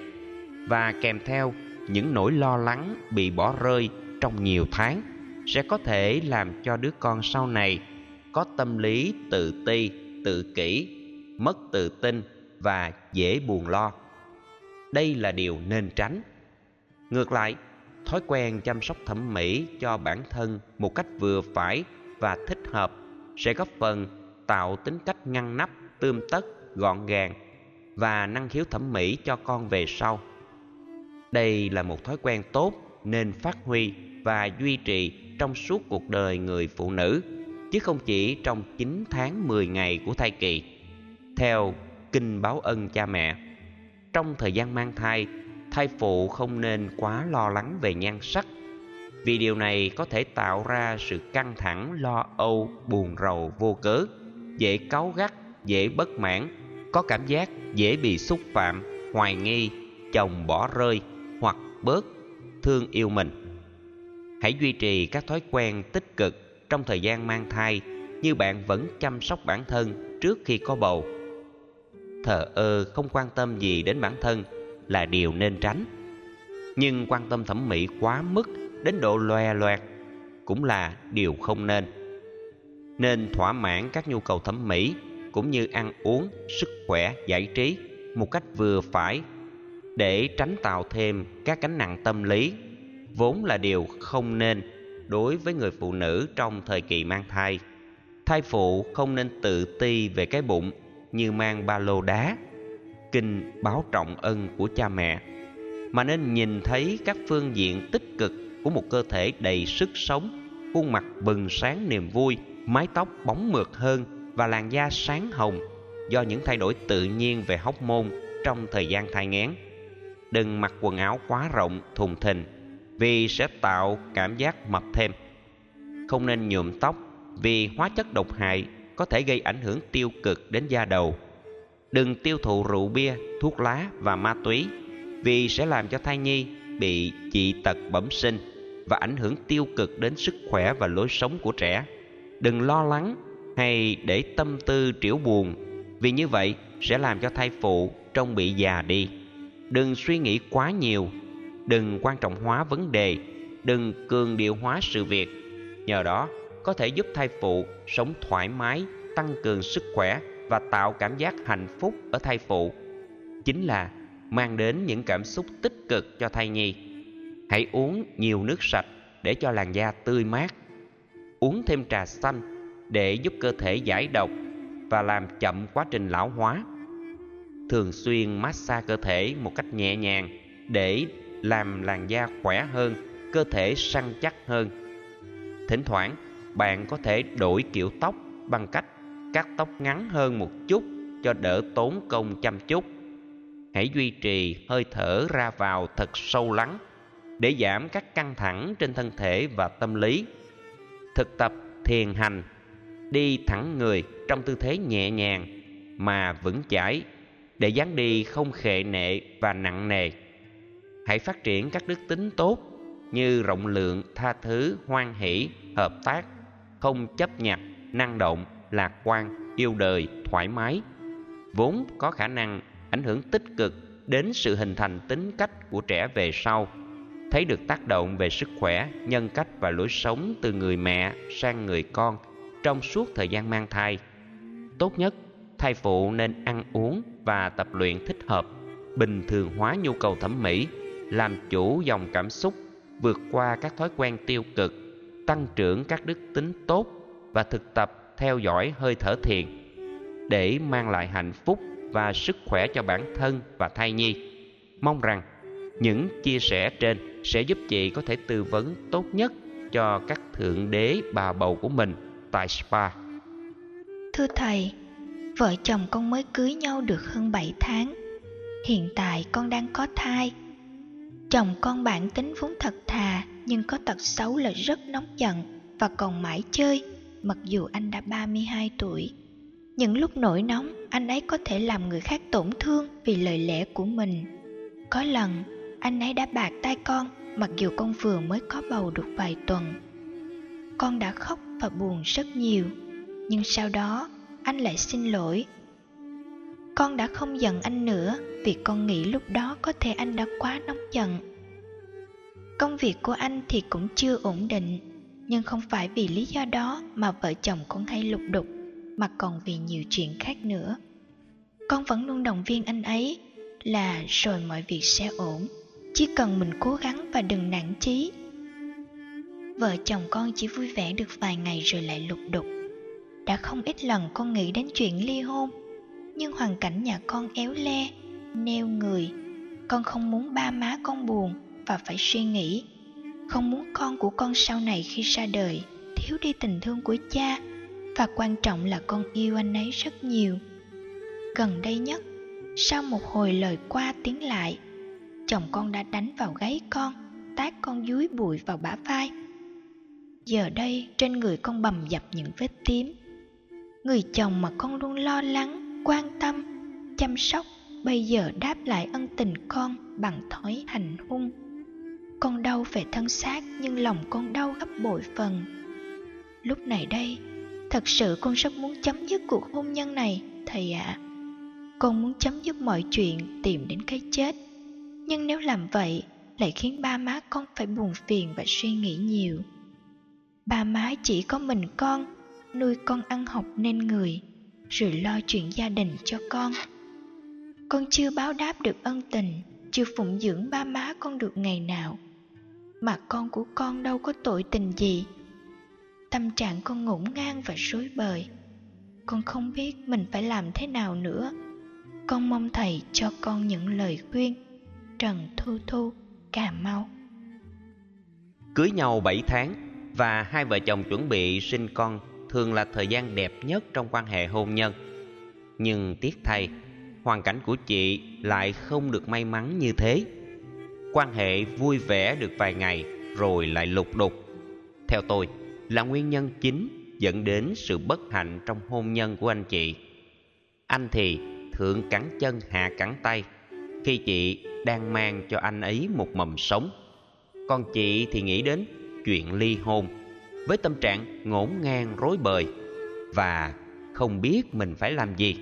và kèm theo những nỗi lo lắng bị bỏ rơi trong nhiều tháng sẽ có thể làm cho đứa con sau này có tâm lý tự ti, tự kỷ, mất tự tin và dễ buồn lo. Đây là điều nên tránh. Ngược lại, thói quen chăm sóc thẩm mỹ cho bản thân một cách vừa phải và thích hợp sẽ góp phần tạo tính cách ngăn nắp, tươm tất, gọn gàng và năng khiếu thẩm mỹ cho con về sau. Đây là một thói quen tốt nên phát huy và duy trì trong suốt cuộc đời người phụ nữ, chứ không chỉ trong 9 tháng 10 ngày của thai kỳ. Theo Kinh Báo Ân Cha Mẹ, trong thời gian mang thai, thai phụ không nên quá lo lắng về nhan sắc, vì điều này có thể tạo ra sự căng thẳng, lo âu, buồn rầu vô cớ, dễ cáu gắt, dễ bất mãn, có cảm giác dễ bị xúc phạm, hoài nghi, chồng bỏ rơi hoặc bớt thương yêu mình. Hãy duy trì các thói quen tích cực trong thời gian mang thai như bạn vẫn chăm sóc bản thân trước khi có bầu. Thờ ơ, không quan tâm gì đến bản thân là điều nên tránh, nhưng quan tâm thẩm mỹ quá mức đến độ lòe loẹt cũng là điều không nên. Nên thỏa mãn các nhu cầu thẩm mỹ cũng như ăn uống, sức khỏe, giải trí một cách vừa phải để tránh tạo thêm các gánh nặng tâm lý, vốn là điều không nên đối với người phụ nữ trong thời kỳ mang thai. Thai phụ không nên tự ti về cái bụng như mang ba lô đá, Kinh Báo Trọng Ân của Cha Mẹ, mà nên nhìn thấy các phương diện tích cực của một cơ thể đầy sức sống, khuôn mặt bừng sáng niềm vui, mái tóc bóng mượt hơn và làn da sáng hồng do những thay đổi tự nhiên về hormone trong thời gian thai nghén. Đừng mặc quần áo quá rộng, thùng thình vì sẽ tạo cảm giác mập thêm. Không nên nhuộm tóc vì hóa chất độc hại có thể gây ảnh hưởng tiêu cực đến da đầu. Đừng tiêu thụ rượu bia, thuốc lá và ma túy vì sẽ làm cho thai nhi bị dị tật bẩm sinh và ảnh hưởng tiêu cực đến sức khỏe và lối sống của trẻ. Đừng lo lắng hay để tâm tư trĩu buồn vì như vậy sẽ làm cho thai phụ trông bị già đi. Đừng suy nghĩ quá nhiều, đừng quan trọng hóa vấn đề, đừng cường điệu hóa sự việc. Nhờ đó có thể giúp thai phụ sống thoải mái, tăng cường sức khỏe và tạo cảm giác hạnh phúc ở thai phụ, chính là mang đến những cảm xúc tích cực cho thai nhi. Hãy uống nhiều nước sạch để cho làn da tươi mát. Uống thêm trà xanh để giúp cơ thể giải độc và làm chậm quá trình lão hóa. Thường xuyên massage cơ thể một cách nhẹ nhàng để làm làn da khỏe hơn, cơ thể săn chắc hơn. Thỉnh thoảng, bạn có thể đổi kiểu tóc bằng cách cắt tóc ngắn hơn một chút cho đỡ tốn công chăm chút. Hãy duy trì hơi thở ra vào thật sâu lắng để giảm các căng thẳng trên thân thể và tâm lý. Thực tập thiền hành, đi thẳng người trong tư thế nhẹ nhàng mà vững chãi để dáng đi không khệ nệ và nặng nề. Hãy phát triển các đức tính tốt như rộng lượng, tha thứ, hoan hỷ, hợp tác, không chấp nhặt, năng động, lạc quan, yêu đời, thoải mái, vốn có khả năng ảnh hưởng tích cực đến sự hình thành tính cách của trẻ về sau, thấy được tác động về sức khỏe, nhân cách và lối sống từ người mẹ sang người con trong suốt thời gian mang thai. Tốt nhất, thai phụ nên ăn uống và tập luyện thích hợp, bình thường hóa nhu cầu thẩm mỹ, làm chủ dòng cảm xúc, vượt qua các thói quen tiêu cực, tăng trưởng các đức tính tốt và thực tập theo dõi hơi thở thiền để mang lại hạnh phúc và sức khỏe cho bản thân và thai nhi. Mong rằng những chia sẻ trên sẽ giúp chị có thể tư vấn tốt nhất cho các thượng đế bà bầu của mình tại spa. Thưa thầy, vợ chồng con mới cưới nhau được hơn 7 tháng. Hiện tại con đang có thai. Chồng con bản tính vốn thật thà nhưng có tật xấu là rất nóng giận và còn mãi chơi. Mặc dù anh đã 32 tuổi, những lúc nổi nóng, anh ấy có thể làm người khác tổn thương vì lời lẽ của mình. Có lần, anh ấy đã bạt tai con mặc dù con vừa mới có bầu được vài tuần. con đã khóc và buồn rất nhiều, nhưng sau đó anh lại xin lỗi. Con đã không giận anh nữa vì con nghĩ lúc đó có thể anh đã quá nóng giận. Công việc của anh thì cũng chưa ổn định, nhưng không phải vì lý do đó mà vợ chồng con hay lục đục, mà còn vì nhiều chuyện khác nữa. Con vẫn luôn động viên anh ấy là rồi mọi việc sẽ ổn, chỉ cần mình cố gắng và đừng nản chí. Vợ chồng con chỉ vui vẻ được vài ngày rồi lại lục đục. Đã không ít lần con nghĩ đến chuyện ly hôn, nhưng hoàn cảnh nhà con éo le, neo người. Con không muốn ba má con buồn và phải suy nghĩ. Không muốn con của con sau này khi ra đời thiếu đi tình thương của cha. Và quan trọng là con yêu anh ấy rất nhiều. Gần đây nhất, sau một hồi lời qua tiếng lại, chồng con đã đánh vào gáy con, tát con dúi bụi vào bả vai. Giờ đây trên người con bầm dập những vết tím. Người chồng mà con luôn lo lắng, quan tâm, chăm sóc, bây giờ đáp lại ân tình con bằng thói hành hung. Con đau về thân xác nhưng lòng con đau gấp bội phần. Lúc này đây, thật sự con rất muốn chấm dứt cuộc hôn nhân này, thầy ạ. Con muốn chấm dứt mọi chuyện, tìm đến cái chết. Nhưng nếu làm vậy, lại khiến ba má con phải buồn phiền và suy nghĩ nhiều. Ba má chỉ có mình con, nuôi con ăn học nên người, rồi lo chuyện gia đình cho con. Con chưa báo đáp được ân tình, chưa phụng dưỡng ba má con được ngày nào. Mà con của con đâu có tội tình gì. Tâm trạng con ngổn ngang và rối bời. Con không biết mình phải làm thế nào nữa. Con mong thầy cho con những lời khuyên. Trần Thu Thu, Cà Mau. Cưới nhau 7 tháng và hai vợ chồng chuẩn bị sinh con thường là thời gian đẹp nhất trong quan hệ hôn nhân. Nhưng tiếc thay, hoàn cảnh của chị lại không được may mắn như thế. Quan hệ vui vẻ được vài ngày rồi lại lục đục. Theo tôi là nguyên nhân chính dẫn đến sự bất hạnh trong hôn nhân của anh chị. Anh thì thượng cẳng chân hạ cẳng tay khi chị đang mang cho anh ấy một mầm sống. Còn chị thì nghĩ đến chuyện ly hôn với tâm trạng ngổn ngang rối bời và không biết mình phải làm gì.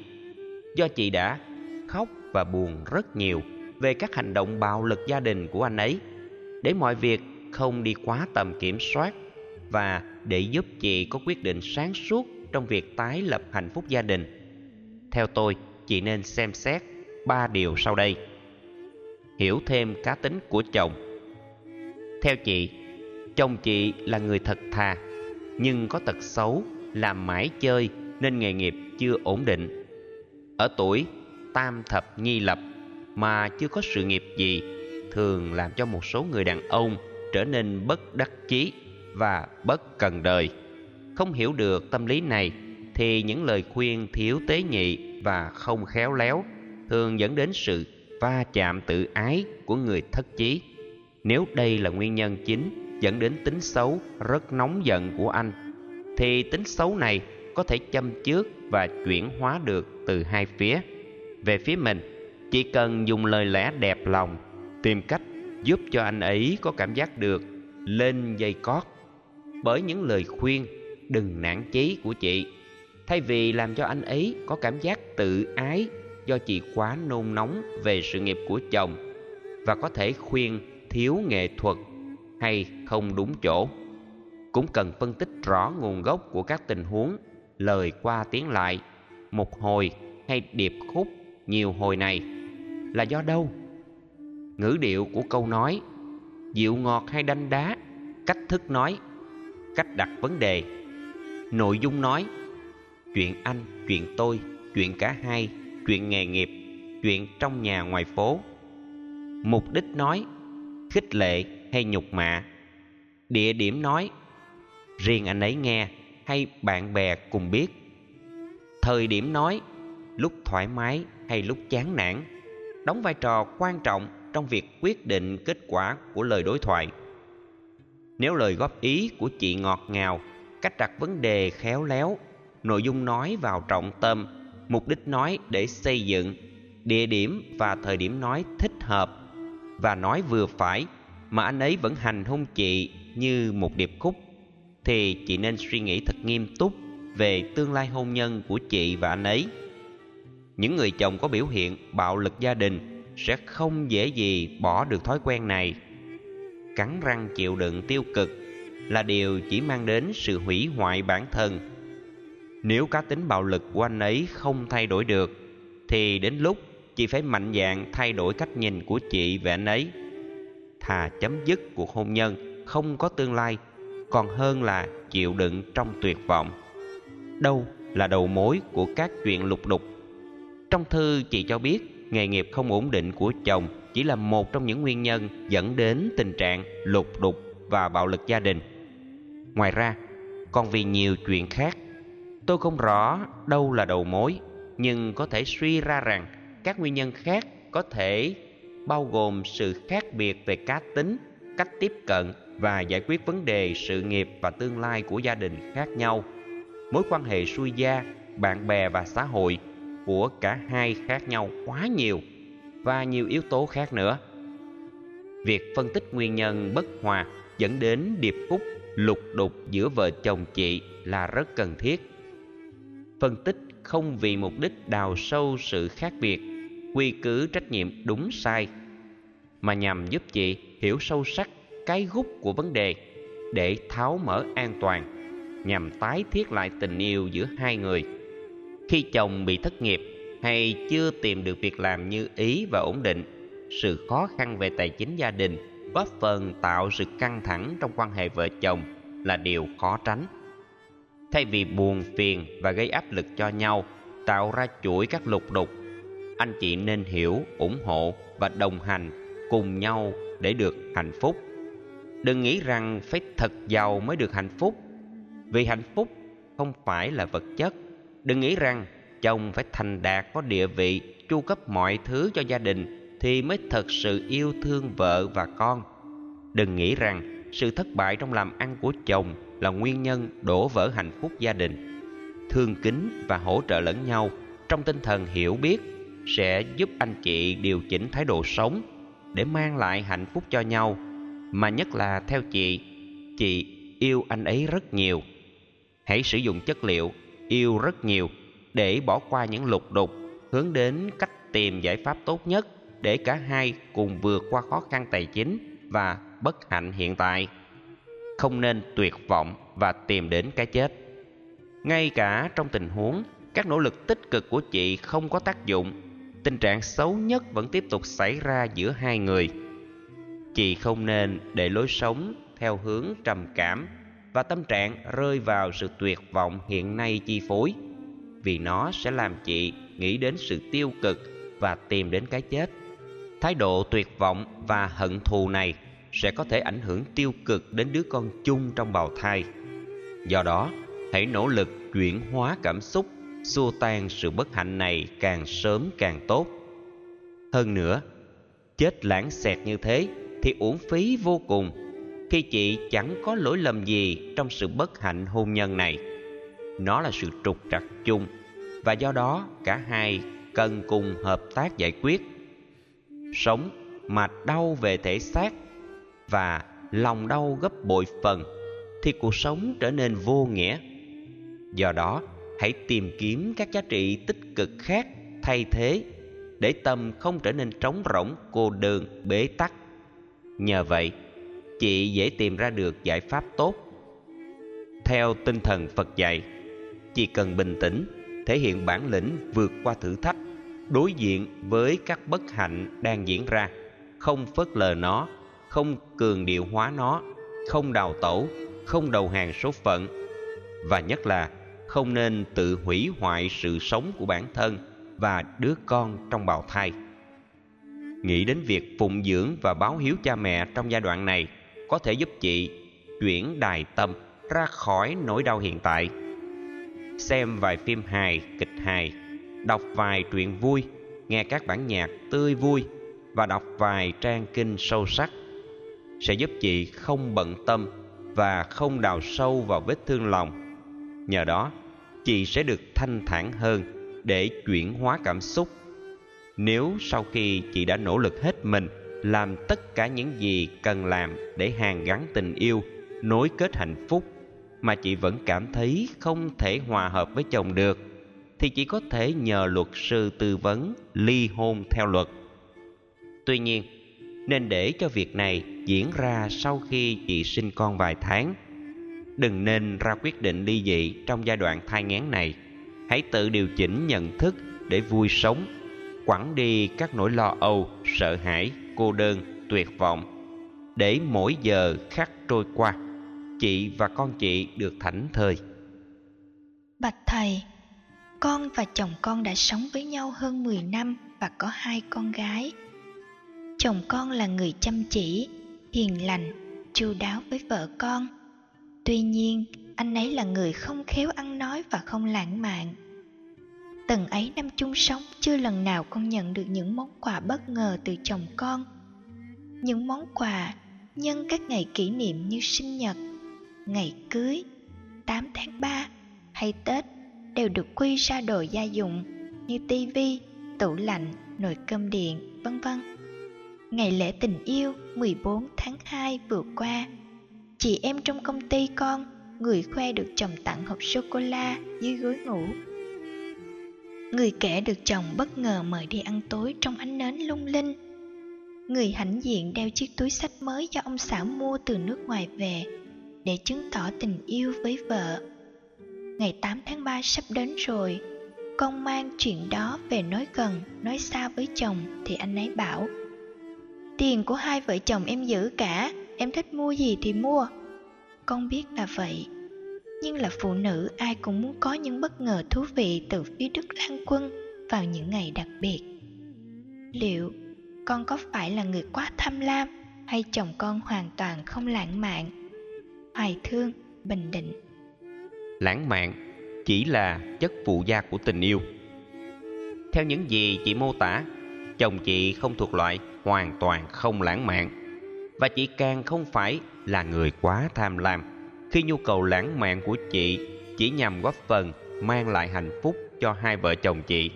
Do chị đã khóc và buồn rất nhiều về các hành động bạo lực gia đình của anh ấy, để mọi việc không đi quá tầm kiểm soát và để giúp chị có quyết định sáng suốt trong việc tái lập hạnh phúc gia đình. Theo tôi, chị nên xem xét 3 điều sau đây. Hiểu thêm cá tính của chồng. Theo chị, chồng chị là người thật thà, nhưng có tật xấu, làm mãi chơi nên nghề nghiệp chưa ổn định. Ở tuổi tam thập nhi lập mà chưa có sự nghiệp gì, thường làm cho một số người đàn ông trở nên bất đắc chí và bất cần đời. Không hiểu được tâm lý này thì những lời khuyên thiếu tế nhị và không khéo léo thường dẫn đến sự va chạm tự ái của người thất chí. Nếu đây là nguyên nhân chính dẫn đến tính xấu rất nóng giận của anh, thì tính xấu này có thể châm chước và chuyển hóa được từ hai phía. Về phía mình, chỉ cần dùng lời lẽ đẹp lòng, tìm cách giúp cho anh ấy có cảm giác được lên dây cót bởi những lời khuyên đừng nản chí của chị, thay vì làm cho anh ấy có cảm giác tự ái do chị quá nôn nóng về sự nghiệp của chồng và có thể khuyên thiếu nghệ thuật hay không đúng chỗ. Cũng cần phân tích rõ nguồn gốc của các tình huống lời qua tiếng lại, một hồi hay điệp khúc nhiều hồi này là do đâu, ngữ điệu của câu nói, dịu ngọt hay đanh đá, cách thức nói, cách đặt vấn đề, nội dung nói, chuyện anh, chuyện tôi, chuyện cả hai, chuyện nghề nghiệp, chuyện trong nhà ngoài phố, mục đích nói, khích lệ hay nhục mạ, địa điểm nói, riêng anh ấy nghe hay bạn bè cùng biết, thời điểm nói, lúc thoải mái hay lúc chán nản, đóng vai trò quan trọng trong việc quyết định kết quả của lời đối thoại. Nếu lời góp ý của chị ngọt ngào, cách đặt vấn đề khéo léo, nội dung nói vào trọng tâm, mục đích nói để xây dựng, địa điểm và thời điểm nói thích hợp và nói vừa phải mà anh ấy vẫn hành hung chị như một điệp khúc, thì chị nên suy nghĩ thật nghiêm túc về tương lai hôn nhân của chị và anh ấy. Những người chồng có biểu hiện bạo lực gia đình sẽ không dễ gì bỏ được thói quen này. Cắn răng chịu đựng tiêu cực là điều chỉ mang đến sự hủy hoại bản thân. Nếu cá tính bạo lực của anh ấy không thay đổi được, thì đến lúc chị phải mạnh dạn thay đổi cách nhìn của chị về anh ấy. Thà chấm dứt cuộc hôn nhân không có tương lai, còn hơn là chịu đựng trong tuyệt vọng. Đâu là đầu mối của các chuyện lục đục. Trong thư chị cho biết nghề nghiệp không ổn định của chồng chỉ là một trong những nguyên nhân dẫn đến tình trạng lục đục và bạo lực gia đình. Ngoài ra, còn vì nhiều chuyện khác. Tôi không rõ đâu là đầu mối, nhưng có thể suy ra rằng các nguyên nhân khác có thể bao gồm sự khác biệt về cá tính, cách tiếp cận và giải quyết vấn đề sự nghiệp và tương lai của gia đình khác nhau, mối quan hệ xuôi gia, bạn bè và xã hội của cả hai khác nhau quá nhiều, và nhiều yếu tố khác nữa. Việc phân tích nguyên nhân bất hòa dẫn đến điệp khúc lục đục giữa vợ chồng chị là rất cần thiết. Phân tích không vì mục đích đào sâu sự khác biệt, quy cứ trách nhiệm đúng sai, mà nhằm giúp chị hiểu sâu sắc cái gốc của vấn đề để tháo mở an toàn, nhằm tái thiết lại tình yêu giữa hai người. Khi chồng bị thất nghiệp hay chưa tìm được việc làm như ý và ổn định, sự khó khăn về tài chính gia đình góp phần tạo sự căng thẳng trong quan hệ vợ chồng là điều khó tránh. Thay vì buồn phiền và gây áp lực cho nhau, tạo ra chuỗi các lục đục, anh chị nên hiểu, ủng hộ và đồng hành cùng nhau để được hạnh phúc. Đừng nghĩ rằng phải thật giàu mới được hạnh phúc, vì hạnh phúc không phải là vật chất. Đừng nghĩ rằng chồng phải thành đạt, có địa vị, chu cấp mọi thứ cho gia đình thì mới thật sự yêu thương vợ và con. Đừng nghĩ rằng sự thất bại trong làm ăn của chồng là nguyên nhân đổ vỡ hạnh phúc gia đình. Thương kính và hỗ trợ lẫn nhau trong tinh thần hiểu biết sẽ giúp anh chị điều chỉnh thái độ sống để mang lại hạnh phúc cho nhau. Mà nhất là theo chị yêu anh ấy rất nhiều. Hãy sử dụng chất liệu yêu rất nhiều để bỏ qua những lục đục, hướng đến cách tìm giải pháp tốt nhất để cả hai cùng vượt qua khó khăn tài chính và bất hạnh hiện tại. Không nên tuyệt vọng và tìm đến cái chết. Ngay cả trong tình huống các nỗ lực tích cực của chị không có tác dụng, tình trạng xấu nhất vẫn tiếp tục xảy ra giữa hai người. Chị không nên để lối sống theo hướng trầm cảm và tâm trạng rơi vào sự tuyệt vọng hiện nay chi phối, vì nó sẽ làm chị nghĩ đến sự tiêu cực và tìm đến cái chết. Thái độ tuyệt vọng và hận thù này sẽ có thể ảnh hưởng tiêu cực đến đứa con chung trong bào thai. Do đó, hãy nỗ lực chuyển hóa cảm xúc, xua tan sự bất hạnh này càng sớm càng tốt. Hơn nữa, chết lãng xẹt như thế thì uổng phí vô cùng, khi chị chẳng có lỗi lầm gì trong sự bất hạnh hôn nhân này. Nó là sự trục trặc chung, và do đó cả hai cần cùng hợp tác giải quyết. Sống mà đau về thể xác và lòng đau gấp bội phần thì cuộc sống trở nên vô nghĩa. Do đó, hãy tìm kiếm các giá trị tích cực khác thay thế để tâm không trở nên trống rỗng, cô đơn, bế tắc. Nhờ vậy, chị dễ tìm ra được giải pháp tốt. Theo tinh thần Phật dạy, chị cần bình tĩnh, thể hiện bản lĩnh vượt qua thử thách, đối diện với các bất hạnh đang diễn ra, không phớt lờ nó, không cường điệu hóa nó, không đào tẩu, không đầu hàng số phận, và nhất là không nên tự hủy hoại sự sống của bản thân và đứa con trong bào thai. Nghĩ đến việc phụng dưỡng và báo hiếu cha mẹ trong giai đoạn này có thể giúp chị chuyển đài tâm ra khỏi nỗi đau hiện tại. Xem vài phim hài, kịch hài, đọc vài truyện vui, nghe các bản nhạc tươi vui và đọc vài trang kinh sâu sắc sẽ giúp chị không bận tâm và không đào sâu vào vết thương lòng. Nhờ đó, chị sẽ được thanh thản hơn để chuyển hóa cảm xúc. Nếu sau khi chị đã nỗ lực hết mình, làm tất cả những gì cần làm để hàn gắn tình yêu, nối kết hạnh phúc, mà chị vẫn cảm thấy không thể hòa hợp với chồng được, thì chỉ có thể nhờ luật sư tư vấn ly hôn theo luật. Tuy nhiên, nên để cho việc này diễn ra sau khi chị sinh con vài tháng. Đừng nên ra quyết định ly dị trong giai đoạn thai nghén này. Hãy tự điều chỉnh nhận thức để vui sống, quẳng đi các nỗi lo âu, sợ hãi, cô đơn, tuyệt vọng, để mỗi giờ khắc trôi qua, chị và con chị được thảnh thơi. Bạch thầy, con và chồng con đã sống với nhau hơn 10 năm và có 2 con gái. Chồng con là người chăm chỉ, hiền lành, chu đáo với vợ con. Tuy nhiên, anh ấy là người không khéo ăn nói và không lãng mạn. Từng ấy năm chung sống, chưa lần nào con nhận được những món quà bất ngờ từ chồng con. Những món quà nhân các ngày kỷ niệm như sinh nhật, ngày cưới, 8 tháng 3 hay Tết đều được quy ra đồ gia dụng như tivi, tủ lạnh, nồi cơm điện, vân vân. Ngày lễ tình yêu 14 tháng 2 vừa qua, chị em trong công ty con, người khoe được chồng tặng hộp sô-cô-la dưới gối ngủ. Người kể được chồng bất ngờ mời đi ăn tối trong ánh nến lung linh. Người hãnh diện đeo chiếc túi xách mới do ông xã mua từ nước ngoài về để chứng tỏ tình yêu với vợ. Ngày 8 tháng 3 sắp đến rồi, con mang chuyện đó về nói gần, nói xa với chồng thì anh ấy bảo: "Tiền của hai vợ chồng em giữ cả, em thích mua gì thì mua." Con biết là vậy, nhưng là phụ nữ ai cũng muốn có những bất ngờ thú vị từ phía Đức Lan Quân vào những ngày đặc biệt. Liệu con có phải là người quá tham lam hay chồng con hoàn toàn không lãng mạn, hoài thương, bình định? Lãng mạn chỉ là chất phụ gia của tình yêu. Theo những gì chị mô tả, chồng chị không thuộc loại hoàn toàn không lãng mạn, và chị càng không phải là người quá tham lam khi nhu cầu lãng mạn của chị chỉ nhằm góp phần mang lại hạnh phúc cho hai vợ chồng chị.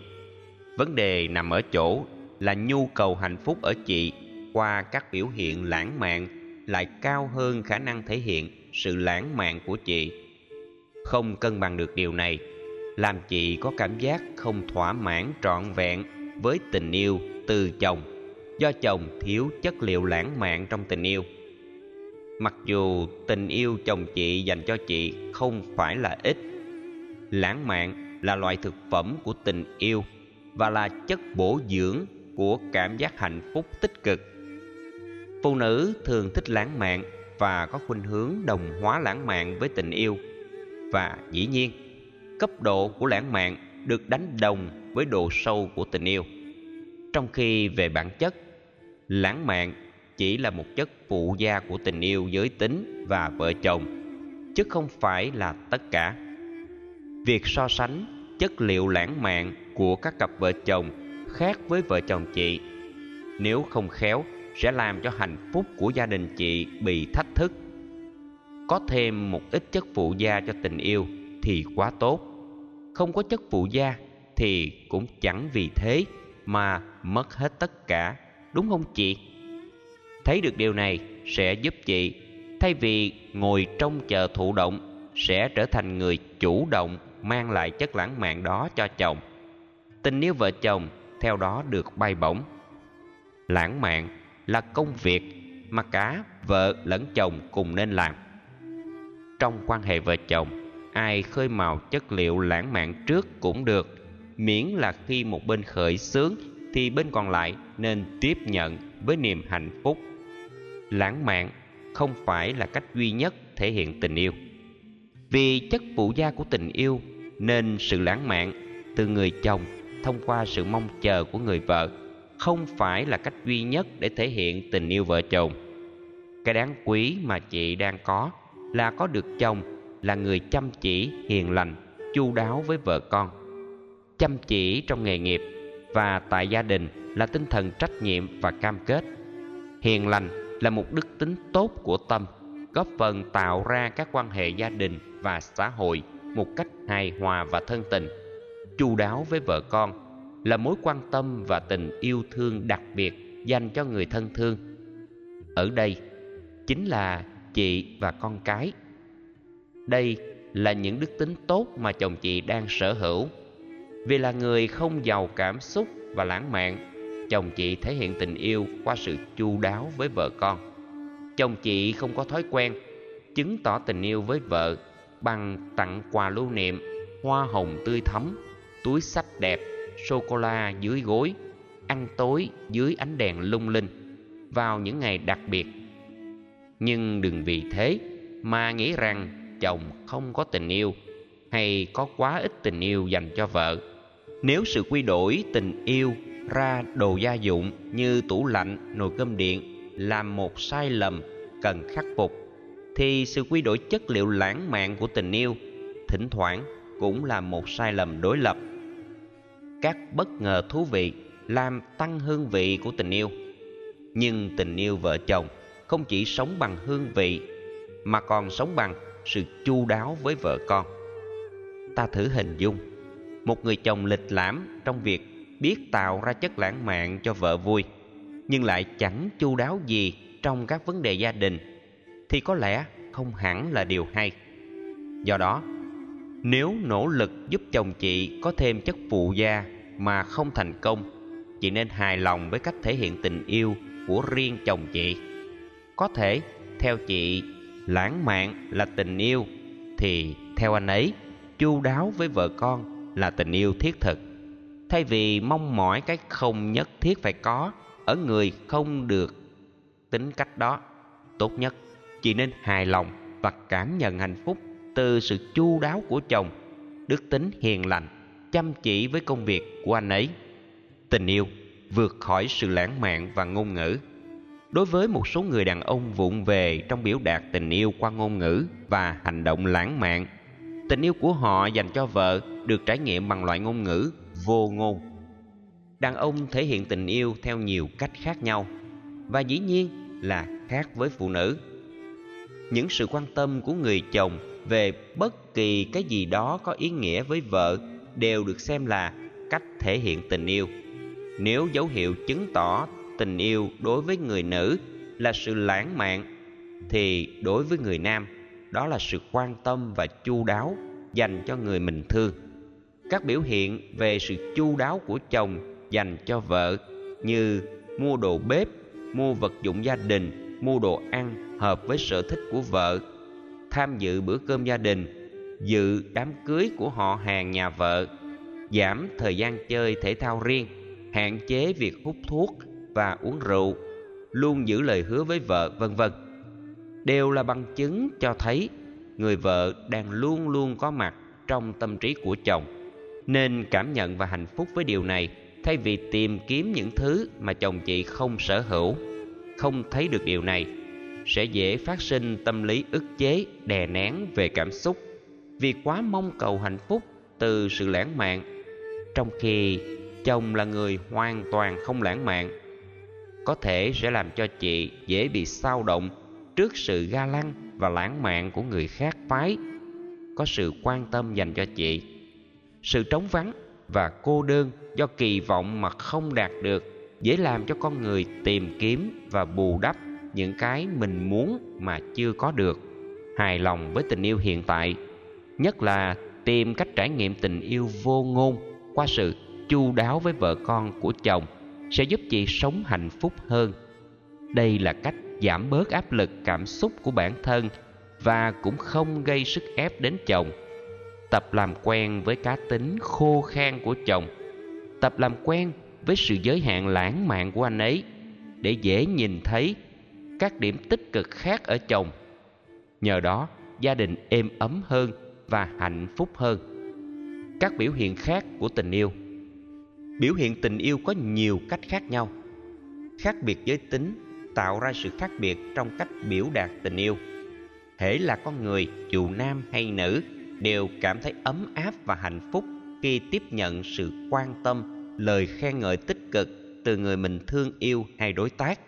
Vấn đề nằm ở chỗ là nhu cầu hạnh phúc ở chị qua các biểu hiện lãng mạn lại cao hơn khả năng thể hiện sự lãng mạn của chị. Không cân bằng được điều này làm chị có cảm giác không thỏa mãn trọn vẹn với tình yêu từ chồng, do chồng thiếu chất liệu lãng mạn trong tình yêu. Mặc dù tình yêu chồng chị dành cho chị không phải là ít, lãng mạn là loại thực phẩm của tình yêu và là chất bổ dưỡng của cảm giác hạnh phúc tích cực. Phụ nữ thường thích lãng mạn và có khuynh hướng đồng hóa lãng mạn với tình yêu, và dĩ nhiên, cấp độ của lãng mạn được đánh đồng với độ sâu của tình yêu. Trong khi về bản chất, lãng mạn chỉ là một chất phụ gia của tình yêu giới tính và vợ chồng, chứ không phải là tất cả. Việc so sánh chất liệu lãng mạn của các cặp vợ chồng khác với vợ chồng chị, nếu không khéo sẽ làm cho hạnh phúc của gia đình chị bị thách thức. Có thêm một ít chất phụ gia cho tình yêu thì quá tốt, không có chất phụ gia thì cũng chẳng vì thế mà mất hết tất cả, đúng không chị? Thấy được điều này sẽ giúp chị, thay vì ngồi trông chờ thụ động, sẽ trở thành người chủ động mang lại chất lãng mạn đó cho chồng. Tình yêu vợ chồng theo đó được bay bổng. Lãng mạn là công việc mà cả vợ lẫn chồng cùng nên làm. Trong quan hệ vợ chồng, ai khơi mào chất liệu lãng mạn trước cũng được, miễn là khi một bên khởi xướng thì bên còn lại nên tiếp nhận với niềm hạnh phúc. Lãng mạn không phải là cách duy nhất thể hiện tình yêu. Vì chất phụ gia của tình yêu nên sự lãng mạn từ người chồng thông qua sự mong chờ của người vợ không phải là cách duy nhất để thể hiện tình yêu vợ chồng. Cái đáng quý mà chị đang có là có được chồng là người chăm chỉ, hiền lành, chu đáo với vợ con. Chăm chỉ trong nghề nghiệp và tại gia đình là tinh thần trách nhiệm và cam kết. Hiền lành là một đức tính tốt của tâm, góp phần tạo ra các quan hệ gia đình và xã hội một cách hài hòa và thân tình. Chu đáo với vợ con là mối quan tâm và tình yêu thương đặc biệt dành cho người thân thương. Ở đây chính là chị và con cái. Đây là những đức tính tốt mà chồng chị đang sở hữu. Vì là người không giàu cảm xúc và lãng mạn, chồng chị thể hiện tình yêu qua sự chu đáo với vợ con. Chồng chị không có thói quen chứng tỏ tình yêu với vợ bằng tặng quà lưu niệm, hoa hồng tươi thắm, túi xách đẹp, sô-cô-la dưới gối, ăn tối dưới ánh đèn lung linh vào những ngày đặc biệt. Nhưng đừng vì thế mà nghĩ rằng chồng không có tình yêu hay có quá ít tình yêu dành cho vợ. Nếu sự quy đổi tình yêu ra đồ gia dụng như tủ lạnh, nồi cơm điện là một sai lầm cần khắc phục, thì sự quy đổi chất liệu lãng mạn của tình yêu thỉnh thoảng cũng là một sai lầm đối lập. Các bất ngờ thú vị làm tăng hương vị của tình yêu. Nhưng tình yêu vợ chồng không chỉ sống bằng hương vị mà còn sống bằng sự chu đáo với vợ con. Ta thử hình dung một người chồng lịch lãm trong việc biết tạo ra chất lãng mạn cho vợ vui, nhưng lại chẳng chu đáo gì trong các vấn đề gia đình, thì có lẽ không hẳn là điều hay. Do đó, nếu nỗ lực giúp chồng chị có thêm chất phụ gia mà không thành công, chị nên hài lòng với cách thể hiện tình yêu của riêng chồng chị. Có thể, theo chị, lãng mạn là tình yêu, thì theo anh ấy, chu đáo với vợ con là tình yêu thiết thực. Thay vì mong mỏi cái không nhất thiết phải có ở người không được tính cách đó, tốt nhất chị nên hài lòng và cảm nhận hạnh phúc từ sự chu đáo của chồng, đức tính hiền lành, chăm chỉ với công việc của anh ấy. Tình yêu vượt khỏi sự lãng mạn và ngôn ngữ. Đối với một số người đàn ông vụng về trong biểu đạt tình yêu qua ngôn ngữ và hành động lãng mạn, tình yêu của họ dành cho vợ được trải nghiệm bằng loại ngôn ngữ vô ngôn. Đàn ông thể hiện tình yêu theo nhiều cách khác nhau và dĩ nhiên là khác với phụ nữ. Những sự quan tâm của người chồng về bất kỳ cái gì đó có ý nghĩa với vợ đều được xem là cách thể hiện tình yêu. Nếu dấu hiệu chứng tỏ tình yêu đối với người nữ là sự lãng mạn, thì đối với người nam, đó là sự quan tâm và chu đáo dành cho người mình thương. Các biểu hiện về sự chu đáo của chồng dành cho vợ như mua đồ bếp, mua vật dụng gia đình, mua đồ ăn hợp với sở thích của vợ, tham dự bữa cơm gia đình, dự đám cưới của họ hàng nhà vợ, giảm thời gian chơi thể thao riêng, hạn chế việc hút thuốc và uống rượu, luôn giữ lời hứa với vợ, v.v. đều là bằng chứng cho thấy người vợ đang luôn luôn có mặt trong tâm trí của chồng. Nên cảm nhận và hạnh phúc với điều này thay vì tìm kiếm những thứ mà chồng chị không sở hữu. Không thấy được điều này sẽ dễ phát sinh tâm lý ức chế, đè nén về cảm xúc vì quá mong cầu hạnh phúc từ sự lãng mạn, trong khi chồng là người hoàn toàn không lãng mạn. Có thể sẽ làm cho chị dễ bị xao động trước sự ga lăng và lãng mạn của người khác phái có sự quan tâm dành cho chị. Sự trống vắng và cô đơn do kỳ vọng mà không đạt được dễ làm cho con người tìm kiếm và bù đắp những cái mình muốn mà chưa có được. Hài lòng với tình yêu hiện tại, nhất là tìm cách trải nghiệm tình yêu vô ngôn qua sự chu đáo với vợ con của chồng, sẽ giúp chị sống hạnh phúc hơn. Đây là cách giảm bớt áp lực cảm xúc của bản thân và cũng không gây sức ép đến chồng. Tập làm quen với cá tính khô khan của chồng, tập làm quen với sự giới hạn lãng mạn của anh ấy để dễ nhìn thấy các điểm tích cực khác ở chồng. Nhờ đó, gia đình êm ấm hơn và hạnh phúc hơn. Các biểu hiện khác của tình yêu. Biểu hiện tình yêu có nhiều cách khác nhau. Khác biệt giới tính tạo ra sự khác biệt trong cách biểu đạt tình yêu. Hễ là con người, dù nam hay nữ, đều cảm thấy ấm áp và hạnh phúc khi tiếp nhận sự quan tâm, lời khen ngợi tích cực từ người mình thương yêu hay đối tác.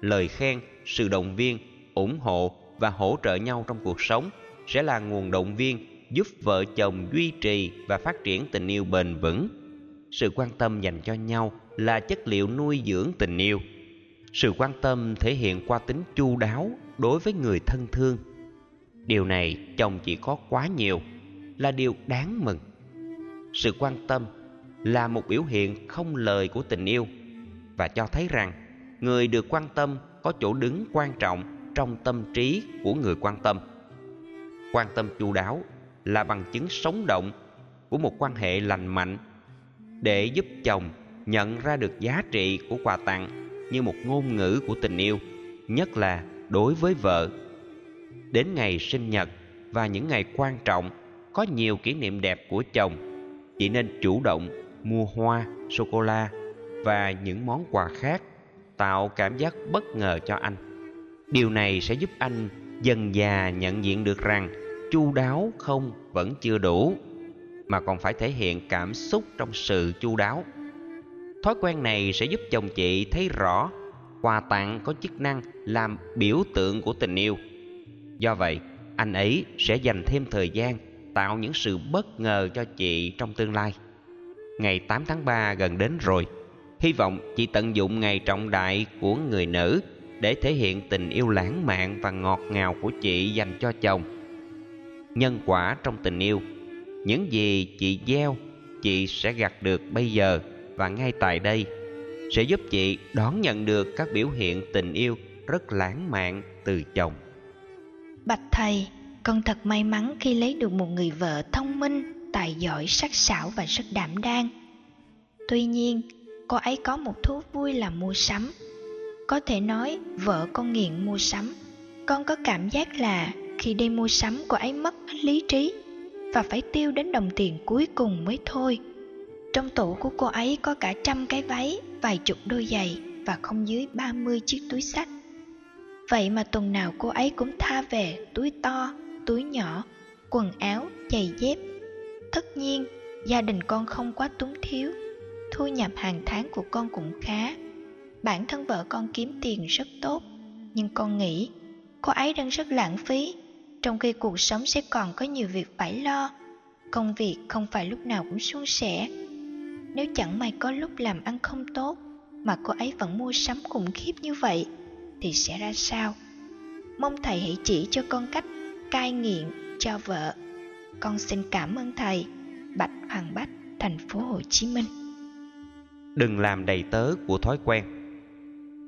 Lời khen, sự động viên, ủng hộ và hỗ trợ nhau trong cuộc sống sẽ là nguồn động viên giúp vợ chồng duy trì và phát triển tình yêu bền vững. Sự quan tâm dành cho nhau là chất liệu nuôi dưỡng tình yêu. Sự quan tâm thể hiện qua tính chu đáo đối với người thân thương. Điều này chồng chị có quá nhiều là điều đáng mừng. Sự quan tâm là một biểu hiện không lời của tình yêu và cho thấy rằng người được quan tâm có chỗ đứng quan trọng trong tâm trí của người quan tâm. Quan tâm chu đáo là bằng chứng sống động của một quan hệ lành mạnh, để giúp chồng nhận ra được giá trị của quà tặng như một ngôn ngữ của tình yêu, nhất là đối với vợ. Đến ngày sinh nhật và những ngày quan trọng có nhiều kỷ niệm đẹp của chồng, chị nên chủ động mua hoa, sô cô la và những món quà khác, tạo cảm giác bất ngờ cho anh. Điều này sẽ giúp anh dần dà nhận diện được rằng chu đáo không vẫn chưa đủ, mà còn phải thể hiện cảm xúc trong sự chu đáo. Thói quen này sẽ giúp chồng chị thấy rõ quà tặng có chức năng làm biểu tượng của tình yêu. Do vậy, anh ấy sẽ dành thêm thời gian tạo những sự bất ngờ cho chị trong tương lai. Ngày 8 tháng 3 gần đến rồi. Hy vọng chị tận dụng ngày trọng đại của người nữ để thể hiện tình yêu lãng mạn và ngọt ngào của chị dành cho chồng. Nhân quả trong tình yêu, những gì chị gieo, chị sẽ gặt được bây giờ và ngay tại đây, sẽ giúp chị đón nhận được các biểu hiện tình yêu rất lãng mạn từ chồng. Bạch thầy, con thật may mắn khi lấy được một người vợ thông minh, tài giỏi, sắc sảo và rất đảm đang. Tuy nhiên, cô ấy có một thú vui là mua sắm. Có thể nói vợ con nghiện mua sắm. Con có cảm giác là khi đi mua sắm cô ấy mất hết lý trí và phải tiêu đến đồng tiền cuối cùng mới thôi. Trong tủ của cô ấy có cả 100 cái váy, vài chục đôi giày và không dưới 30 chiếc túi xách. Vậy mà tuần nào cô ấy cũng tha về túi to, túi nhỏ, quần áo, giày dép. Tất nhiên, gia đình con không quá túng thiếu. Thu nhập hàng tháng của con cũng khá. Bản thân vợ con kiếm tiền rất tốt. Nhưng con nghĩ cô ấy đang rất lãng phí, trong khi cuộc sống sẽ còn có nhiều việc phải lo. Công việc không phải lúc nào cũng suôn sẻ. Nếu chẳng may có lúc làm ăn không tốt mà cô ấy vẫn mua sắm khủng khiếp như vậy thì sẽ ra sao? Mong thầy hãy chỉ cho con cách cai nghiện cho vợ. Con xin cảm ơn thầy. Bạch Hoàng Bách, thành phố Hồ Chí Minh. Đừng làm đầy tớ của thói quen.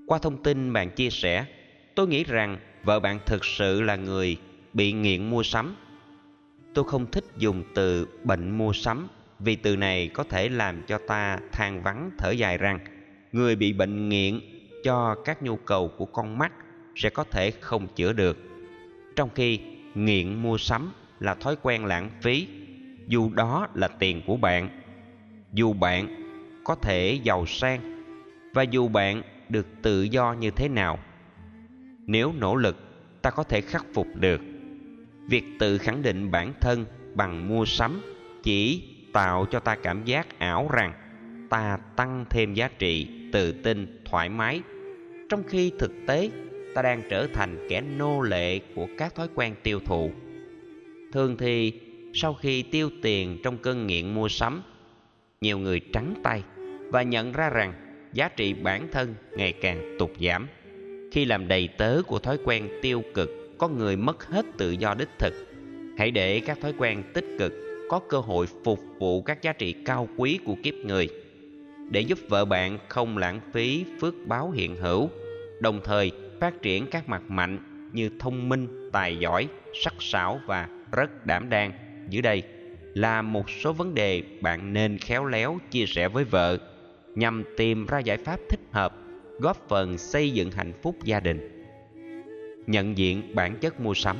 Qua thông tin bạn chia sẻ, tôi nghĩ rằng vợ bạn thực sự là người bị nghiện mua sắm. Tôi không thích dùng từ bệnh mua sắm vì từ này có thể làm cho ta than vãn thở dài rằng người bị bệnh nghiện cho các nhu cầu của con mắt sẽ có thể không chữa được. Trong khi nghiện mua sắm là thói quen lãng phí, dù đó là tiền của bạn, dù bạn có thể giàu sang và dù bạn được tự do như thế nào. Nếu nỗ lực, ta có thể khắc phục được. Việc tự khẳng định bản thân bằng mua sắm chỉ tạo cho ta cảm giác ảo rằng ta tăng thêm giá trị, tự tin, thoải mái, trong khi thực tế ta đang trở thành kẻ nô lệ của các thói quen tiêu thụ. Thường thì sau khi tiêu tiền trong cơn nghiện mua sắm, nhiều người trắng tay và nhận ra rằng giá trị bản thân ngày càng tụt giảm. Khi làm đầy tớ của thói quen tiêu cực, có người mất hết tự do đích thực. Hãy để các thói quen tích cực có cơ hội phục vụ các giá trị cao quý của kiếp người, để giúp vợ bạn không lãng phí phước báo hiện hữu, đồng thời phát triển các mặt mạnh như thông minh, tài giỏi, sắc sảo và rất đảm đang. Dưới đây là một số vấn đề bạn nên khéo léo chia sẻ với vợ nhằm tìm ra giải pháp thích hợp, góp phần xây dựng hạnh phúc gia đình. Nhận diện bản chất mua sắm.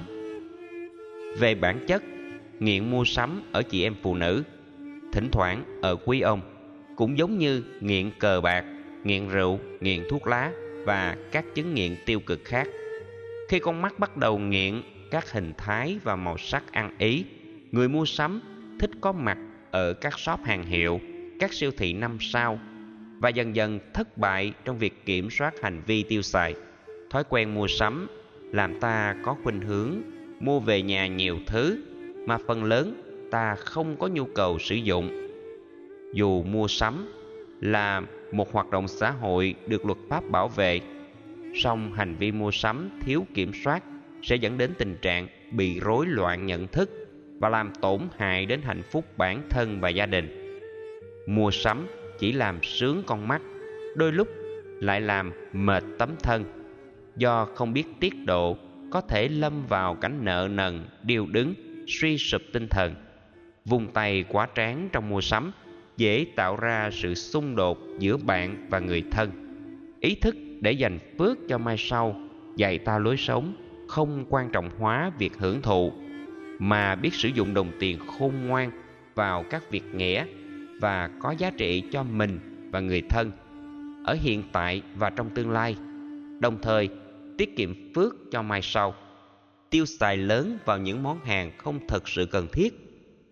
Về bản chất, nghiện mua sắm ở chị em phụ nữ, thỉnh thoảng ở quý ông, cũng giống như nghiện cờ bạc, nghiện rượu, nghiện thuốc lá và các chứng nghiện tiêu cực khác. Khi con mắt bắt đầu nghiện các hình thái và màu sắc ăn ý, người mua sắm thích có mặt ở các shop hàng hiệu, các siêu thị 5 sao và dần dần thất bại trong việc kiểm soát hành vi tiêu xài. Thói quen mua sắm làm ta có khuynh hướng mua về nhà nhiều thứ mà phần lớn ta không có nhu cầu sử dụng. Dù mua sắm là một hoạt động xã hội được luật pháp bảo vệ, song hành vi mua sắm thiếu kiểm soát sẽ dẫn đến tình trạng bị rối loạn nhận thức và làm tổn hại đến hạnh phúc bản thân và gia đình. Mua sắm chỉ làm sướng con mắt, đôi lúc lại làm mệt tấm thân. Do không biết tiết độ, có thể lâm vào cảnh nợ nần, điêu đứng, suy sụp tinh thần. Vung tay quá tráng trong mua sắm dễ tạo ra sự xung đột giữa bạn và người thân. Ý thức để dành phước cho mai sau dạy ta lối sống không quan trọng hóa việc hưởng thụ, mà biết sử dụng đồng tiền khôn ngoan vào các việc nghĩa và có giá trị cho mình và người thân ở hiện tại và trong tương lai, đồng thời tiết kiệm phước cho mai sau. Tiêu xài lớn vào những món hàng không thật sự cần thiết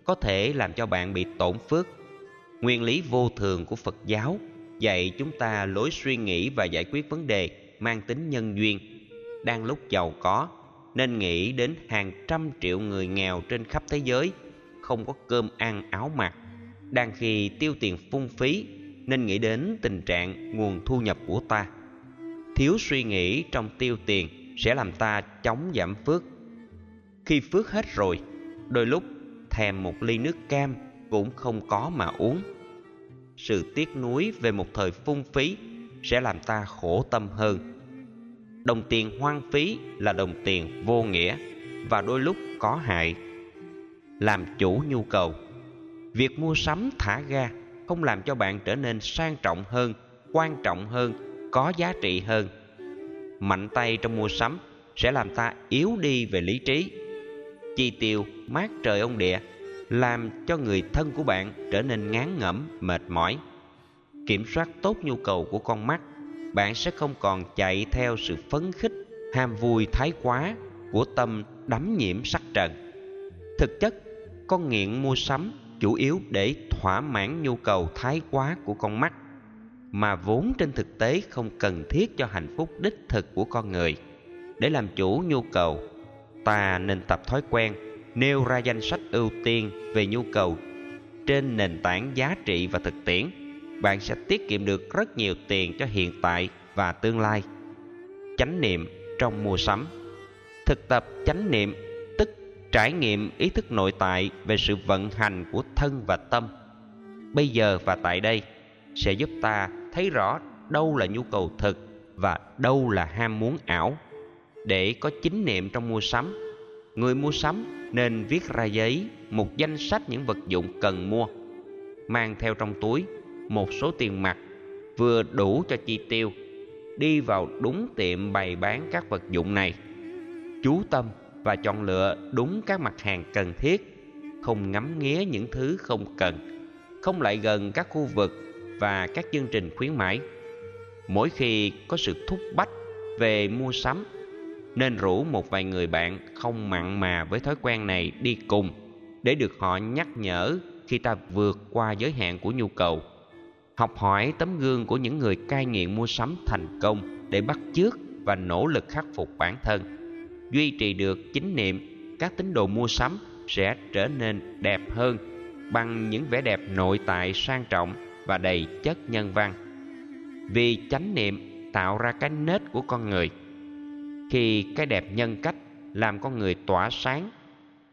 có thể làm cho bạn bị tổn phước. Nguyên lý vô thường của Phật giáo dạy chúng ta lối suy nghĩ và giải quyết vấn đề mang tính nhân duyên. Đang lúc giàu có nên nghĩ đến hàng trăm triệu người nghèo trên khắp thế giới không có cơm ăn áo mặc. Đang khi tiêu tiền phung phí nên nghĩ đến tình trạng nguồn thu nhập của ta. Thiếu suy nghĩ trong tiêu tiền sẽ làm ta chóng giảm phước. Khi phước hết rồi, đôi lúc thèm một ly nước cam cũng không có mà uống. Sự tiếc nuối về một thời phung phí sẽ làm ta khổ tâm hơn. Đồng tiền hoang phí là đồng tiền vô nghĩa và đôi lúc có hại. Làm chủ nhu cầu. Việc mua sắm thả ga không làm cho bạn trở nên sang trọng hơn, quan trọng hơn, có giá trị hơn. Mạnh tay trong mua sắm sẽ làm ta yếu đi về lý trí. Chi tiêu mát trời ông địa làm cho người thân của bạn trở nên ngán ngẩm, mệt mỏi. Kiểm soát tốt nhu cầu của con mắt, bạn sẽ không còn chạy theo sự phấn khích, ham vui thái quá của tâm đắm nhiễm sắc trần. Thực chất, con nghiện mua sắm chủ yếu để thỏa mãn nhu cầu thái quá của con mắt, mà vốn trên thực tế không cần thiết cho hạnh phúc đích thực của con người. Để làm chủ nhu cầu, ta nên tập thói quen nêu ra danh sách ưu tiên về nhu cầu trên nền tảng giá trị và thực tiễn. Bạn sẽ tiết kiệm được rất nhiều tiền cho hiện tại và tương lai. Chánh niệm trong mua sắm. Thực tập chánh niệm tức trải nghiệm ý thức nội tại về sự vận hành của thân và tâm bây giờ và tại đây sẽ giúp ta thấy rõ đâu là nhu cầu thực và đâu là ham muốn ảo. Để có chánh niệm trong mua sắm, người mua sắm nên viết ra giấy một danh sách những vật dụng cần mua, mang theo trong túi một số tiền mặt vừa đủ cho chi tiêu, đi vào đúng tiệm bày bán các vật dụng này, chú tâm và chọn lựa đúng các mặt hàng cần thiết, không ngắm nghía những thứ không cần, không lại gần các khu vực và các chương trình khuyến mãi. Mỗi khi có sự thúc bách về mua sắm, nên rủ một vài người bạn không mặn mà với thói quen này đi cùng để được họ nhắc nhở khi ta vượt qua giới hạn của nhu cầu. Học hỏi tấm gương của những người cai nghiện mua sắm thành công để bắt chước và nỗ lực khắc phục bản thân. Duy trì được chánh niệm, các tín đồ mua sắm sẽ trở nên đẹp hơn bằng những vẻ đẹp nội tại sang trọng và đầy chất nhân văn. Vì chánh niệm tạo ra cái nết của con người. Khi cái đẹp nhân cách làm con người tỏa sáng,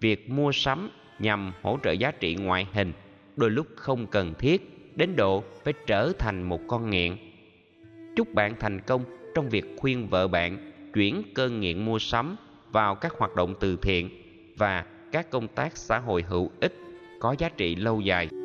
việc mua sắm nhằm hỗ trợ giá trị ngoại hình đôi lúc không cần thiết đến độ phải trở thành một con nghiện. Chúc bạn thành công trong việc khuyên vợ bạn chuyển cơn nghiện mua sắm vào các hoạt động từ thiện và các công tác xã hội hữu ích có giá trị lâu dài.